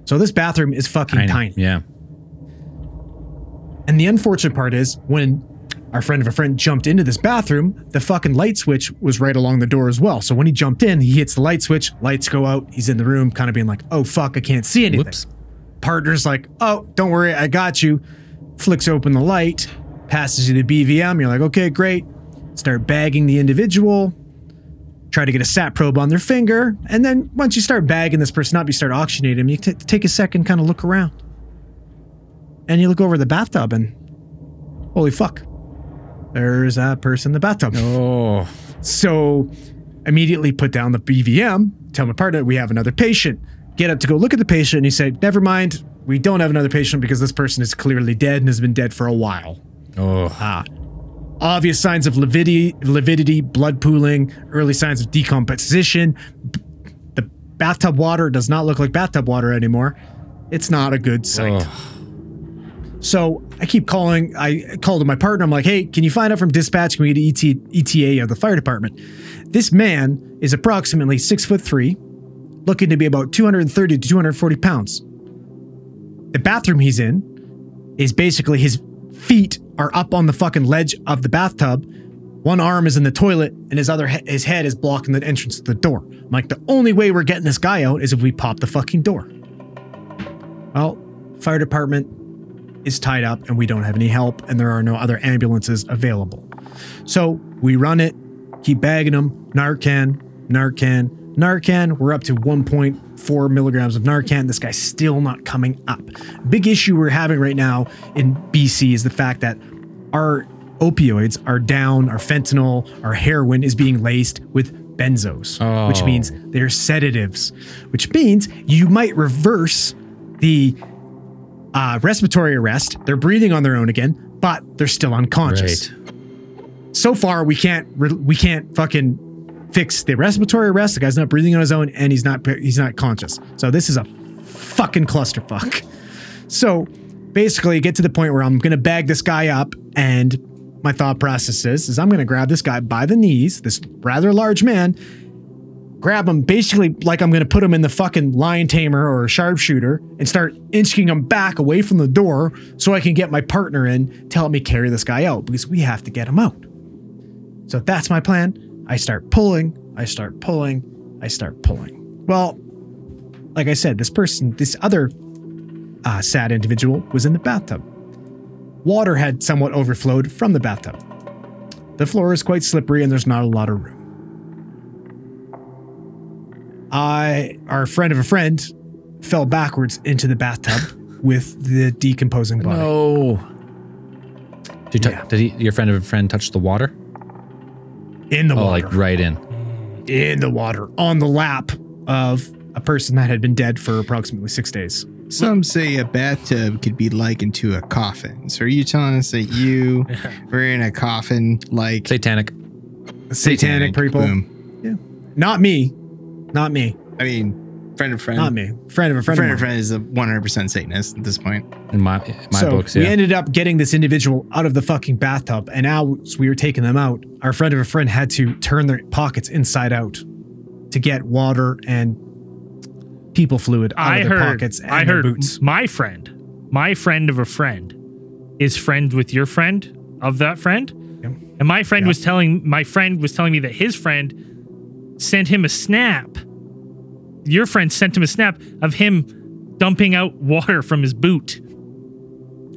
So this bathroom is fucking tiny. Yeah. And the unfortunate part is when our friend of a friend jumped into this bathroom, the fucking light switch was right along the door as well. So when he jumped in, he hits the light switch, lights go out, he's in the room kind of being like, oh fuck, I can't see anything. Whoops. Partner's like, oh, don't worry, I got you. Flicks open the light, passes you to BVM. You're like, okay, great. Start bagging the individual. Try to get a sat probe on their finger. And then once you start bagging this person up, you start oxygenating him. You take a second, kind of look around. And you look over the bathtub and holy fuck, there's that person in the bathtub. Oh. So immediately put down the BVM, tell my partner, we have another patient. Get up to go look at the patient. And you say, never mind, we don't have another patient because this person is clearly dead and has been dead for a while. Oh. Obvious signs of lividity, blood pooling, early signs of decomposition. The bathtub water does not look like bathtub water anymore. It's not a good sight. Ugh. So I called to my partner. I'm like, hey, can you find out from dispatch? Can we get an ETA of the fire department? This man is approximately 6'3", looking to be about 230 to 240 pounds. The bathroom he's in is basically his feet are up on the fucking ledge of the bathtub. One arm is in the toilet and his head is blocking the entrance to the door. I'm like, the only way we're getting this guy out is if we pop the fucking door. Well, fire department is tied up and we don't have any help and there are no other ambulances available. So we run it, keep bagging them, Narcan. We're up to 1.4 milligrams of Narcan. This guy's still not coming up. Big issue we're having right now in BC is the fact that our opioids are down, our fentanyl, our heroin is being laced with benzos, which means they're sedatives, which means you might reverse the respiratory arrest. They're breathing on their own again, but they're still unconscious. Right. So far, we can't fucking fix the respiratory arrest. The guy's not breathing on his own and he's not conscious. So this is a fucking clusterfuck. So basically get to the point where I'm going to bag this guy up. And my thought process is I'm going to grab this guy by the knees, this rather large man, grab them basically like I'm going to put them in the fucking lion tamer or sharpshooter and start inching them back away from the door so I can get my partner in to help me carry this guy out because we have to get him out. So that's my plan. I start pulling. I start pulling. I start pulling. Well, like I said, this other sad individual was in the bathtub. Water had somewhat overflowed from the bathtub. The floor is quite slippery and there's not a lot of room. Our friend of a friend fell backwards into the bathtub with the decomposing body. No. Did your friend of a friend touch the water? In the water. Oh, like right in. In the water. On the lap of a person that had been dead for approximately 6 days. Some say a bathtub could be likened to a coffin. So are you telling us that you were in a coffin like... Satanic people. Boom. Yeah. Not me. I mean, friend of friend. Not me. Friend of a friend. Friend of a friend is a 100% Satanist at this point. In my books, yeah. We ended up getting this individual out of the fucking bathtub, and now as we were taking them out, our friend of a friend had to turn their pockets inside out to get water and people fluid out of their pockets and their boots. My friend of a friend is friends with your friend of that friend. Yep. And my friend was telling me that his friend sent him a snap. Your friend sent him a snap of him dumping out water from his boot.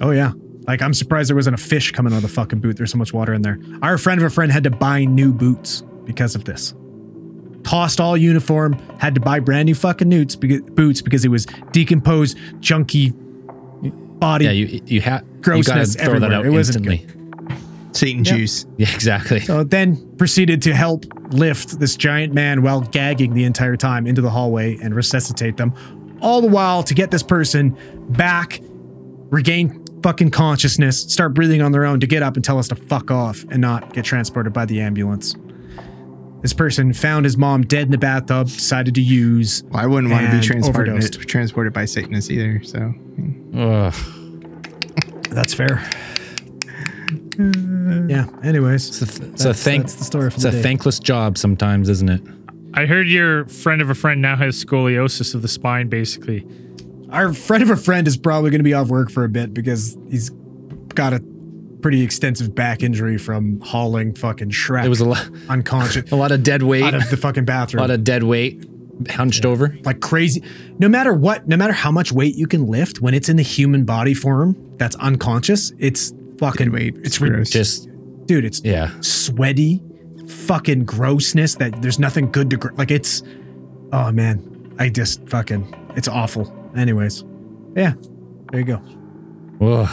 Oh, yeah. Like, I'm surprised there wasn't a fish coming out of the fucking boot. There's so much water in there. Our friend of a friend had to buy new boots because of this. Tossed all uniform, had to buy brand new fucking boots because it was decomposed, junky body. Yeah, grossness you gotta throw that out instantly. Satan juice. Yeah, exactly. So then proceeded to help lift this giant man while gagging the entire time into the hallway and resuscitate them, all the while to get this person back, regain fucking consciousness, start breathing on their own to get up and tell us to fuck off and not get transported by the ambulance. This person found his mom dead in the bathtub, decided to use. Well, I wouldn't want to be transported by Satanists either. So that's fair. Yeah. Anyways, that's the story. It's a thankless job sometimes, isn't it? I heard your friend of a friend now has scoliosis of the spine. Basically, our friend of a friend is probably going to be off work for a bit because he's got a pretty extensive back injury from hauling fucking Shrek. It was unconscious, a lot of dead weight out of the fucking bathroom. A lot of dead weight, hunched over like crazy. No matter how much weight you can lift, when it's in the human body form, that's unconscious. It's fucking weight. It's gross. Sweaty fucking grossness that there's nothing good to like it's oh man I just fucking it's awful. Anyways, yeah, there you go. Oh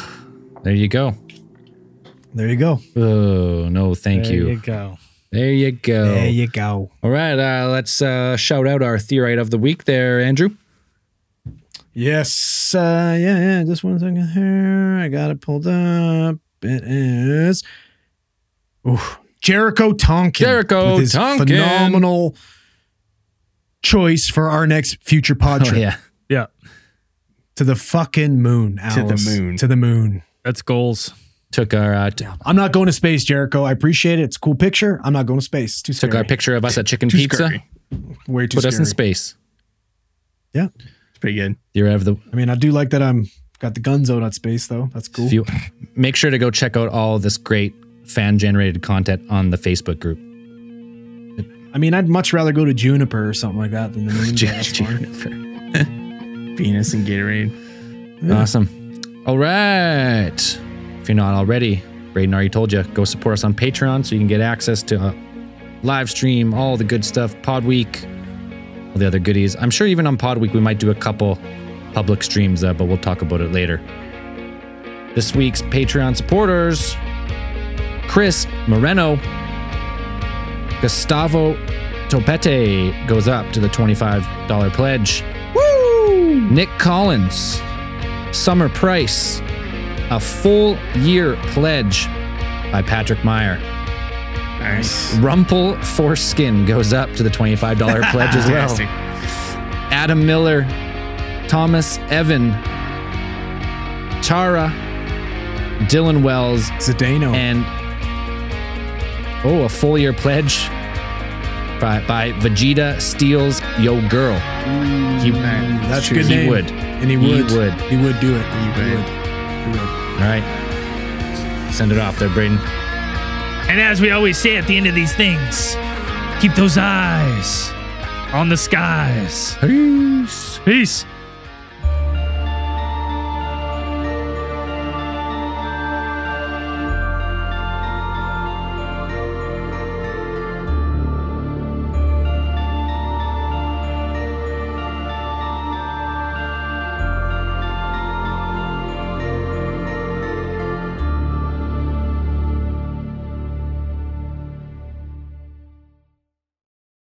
no, thank you. There you go. All right, let's shout out our theorite of the week there, Andrew. Yes, just 1 second here. I got it pulled up. It is Jericho Tonkin. With his phenomenal choice for our next future pod trip. Oh, yeah. To the fucking moon, Alice. To the moon. That's goals. Took our... I'm not going to space, Jericho. I appreciate it. It's a cool picture. I'm not going to space. It's too scary. Took our picture of us at Chicken Pizza. Scary. Way too scary. Put us in space. Yeah. Pretty good. I do like that I'm got the guns out on space though. That's cool. Make sure to go check out all this great fan generated content on the Facebook group. I mean, I'd much rather go to Juniper or something like that than the moon. Juniper. Venus and Gatorade. Yeah. Awesome. All right. If you're not already, Braden already told you, go support us on Patreon so you can get access to live stream, all the good stuff, Pod Week. All the other goodies. I'm sure even on Pod Week we might do a couple public streams, but we'll talk about it later. This week's Patreon supporters: Chris Moreno, Gustavo Topete goes up to the $25 pledge. Woo! Nick Collins, Summer Price, a full year pledge by Patrick Meyer. Nice. Rumple Foreskin goes up to the $25 pledge as well. Adam Miller, Thomas Evan, Tara, Dylan Wells, Zedano, and a full year pledge by Vegeta Steals Yo Girl. That's a good name. He would. And he would. He would do it. He would. All right. Send it off there, Braden. And as we always say at the end of these things, keep those eyes on the skies. Peace.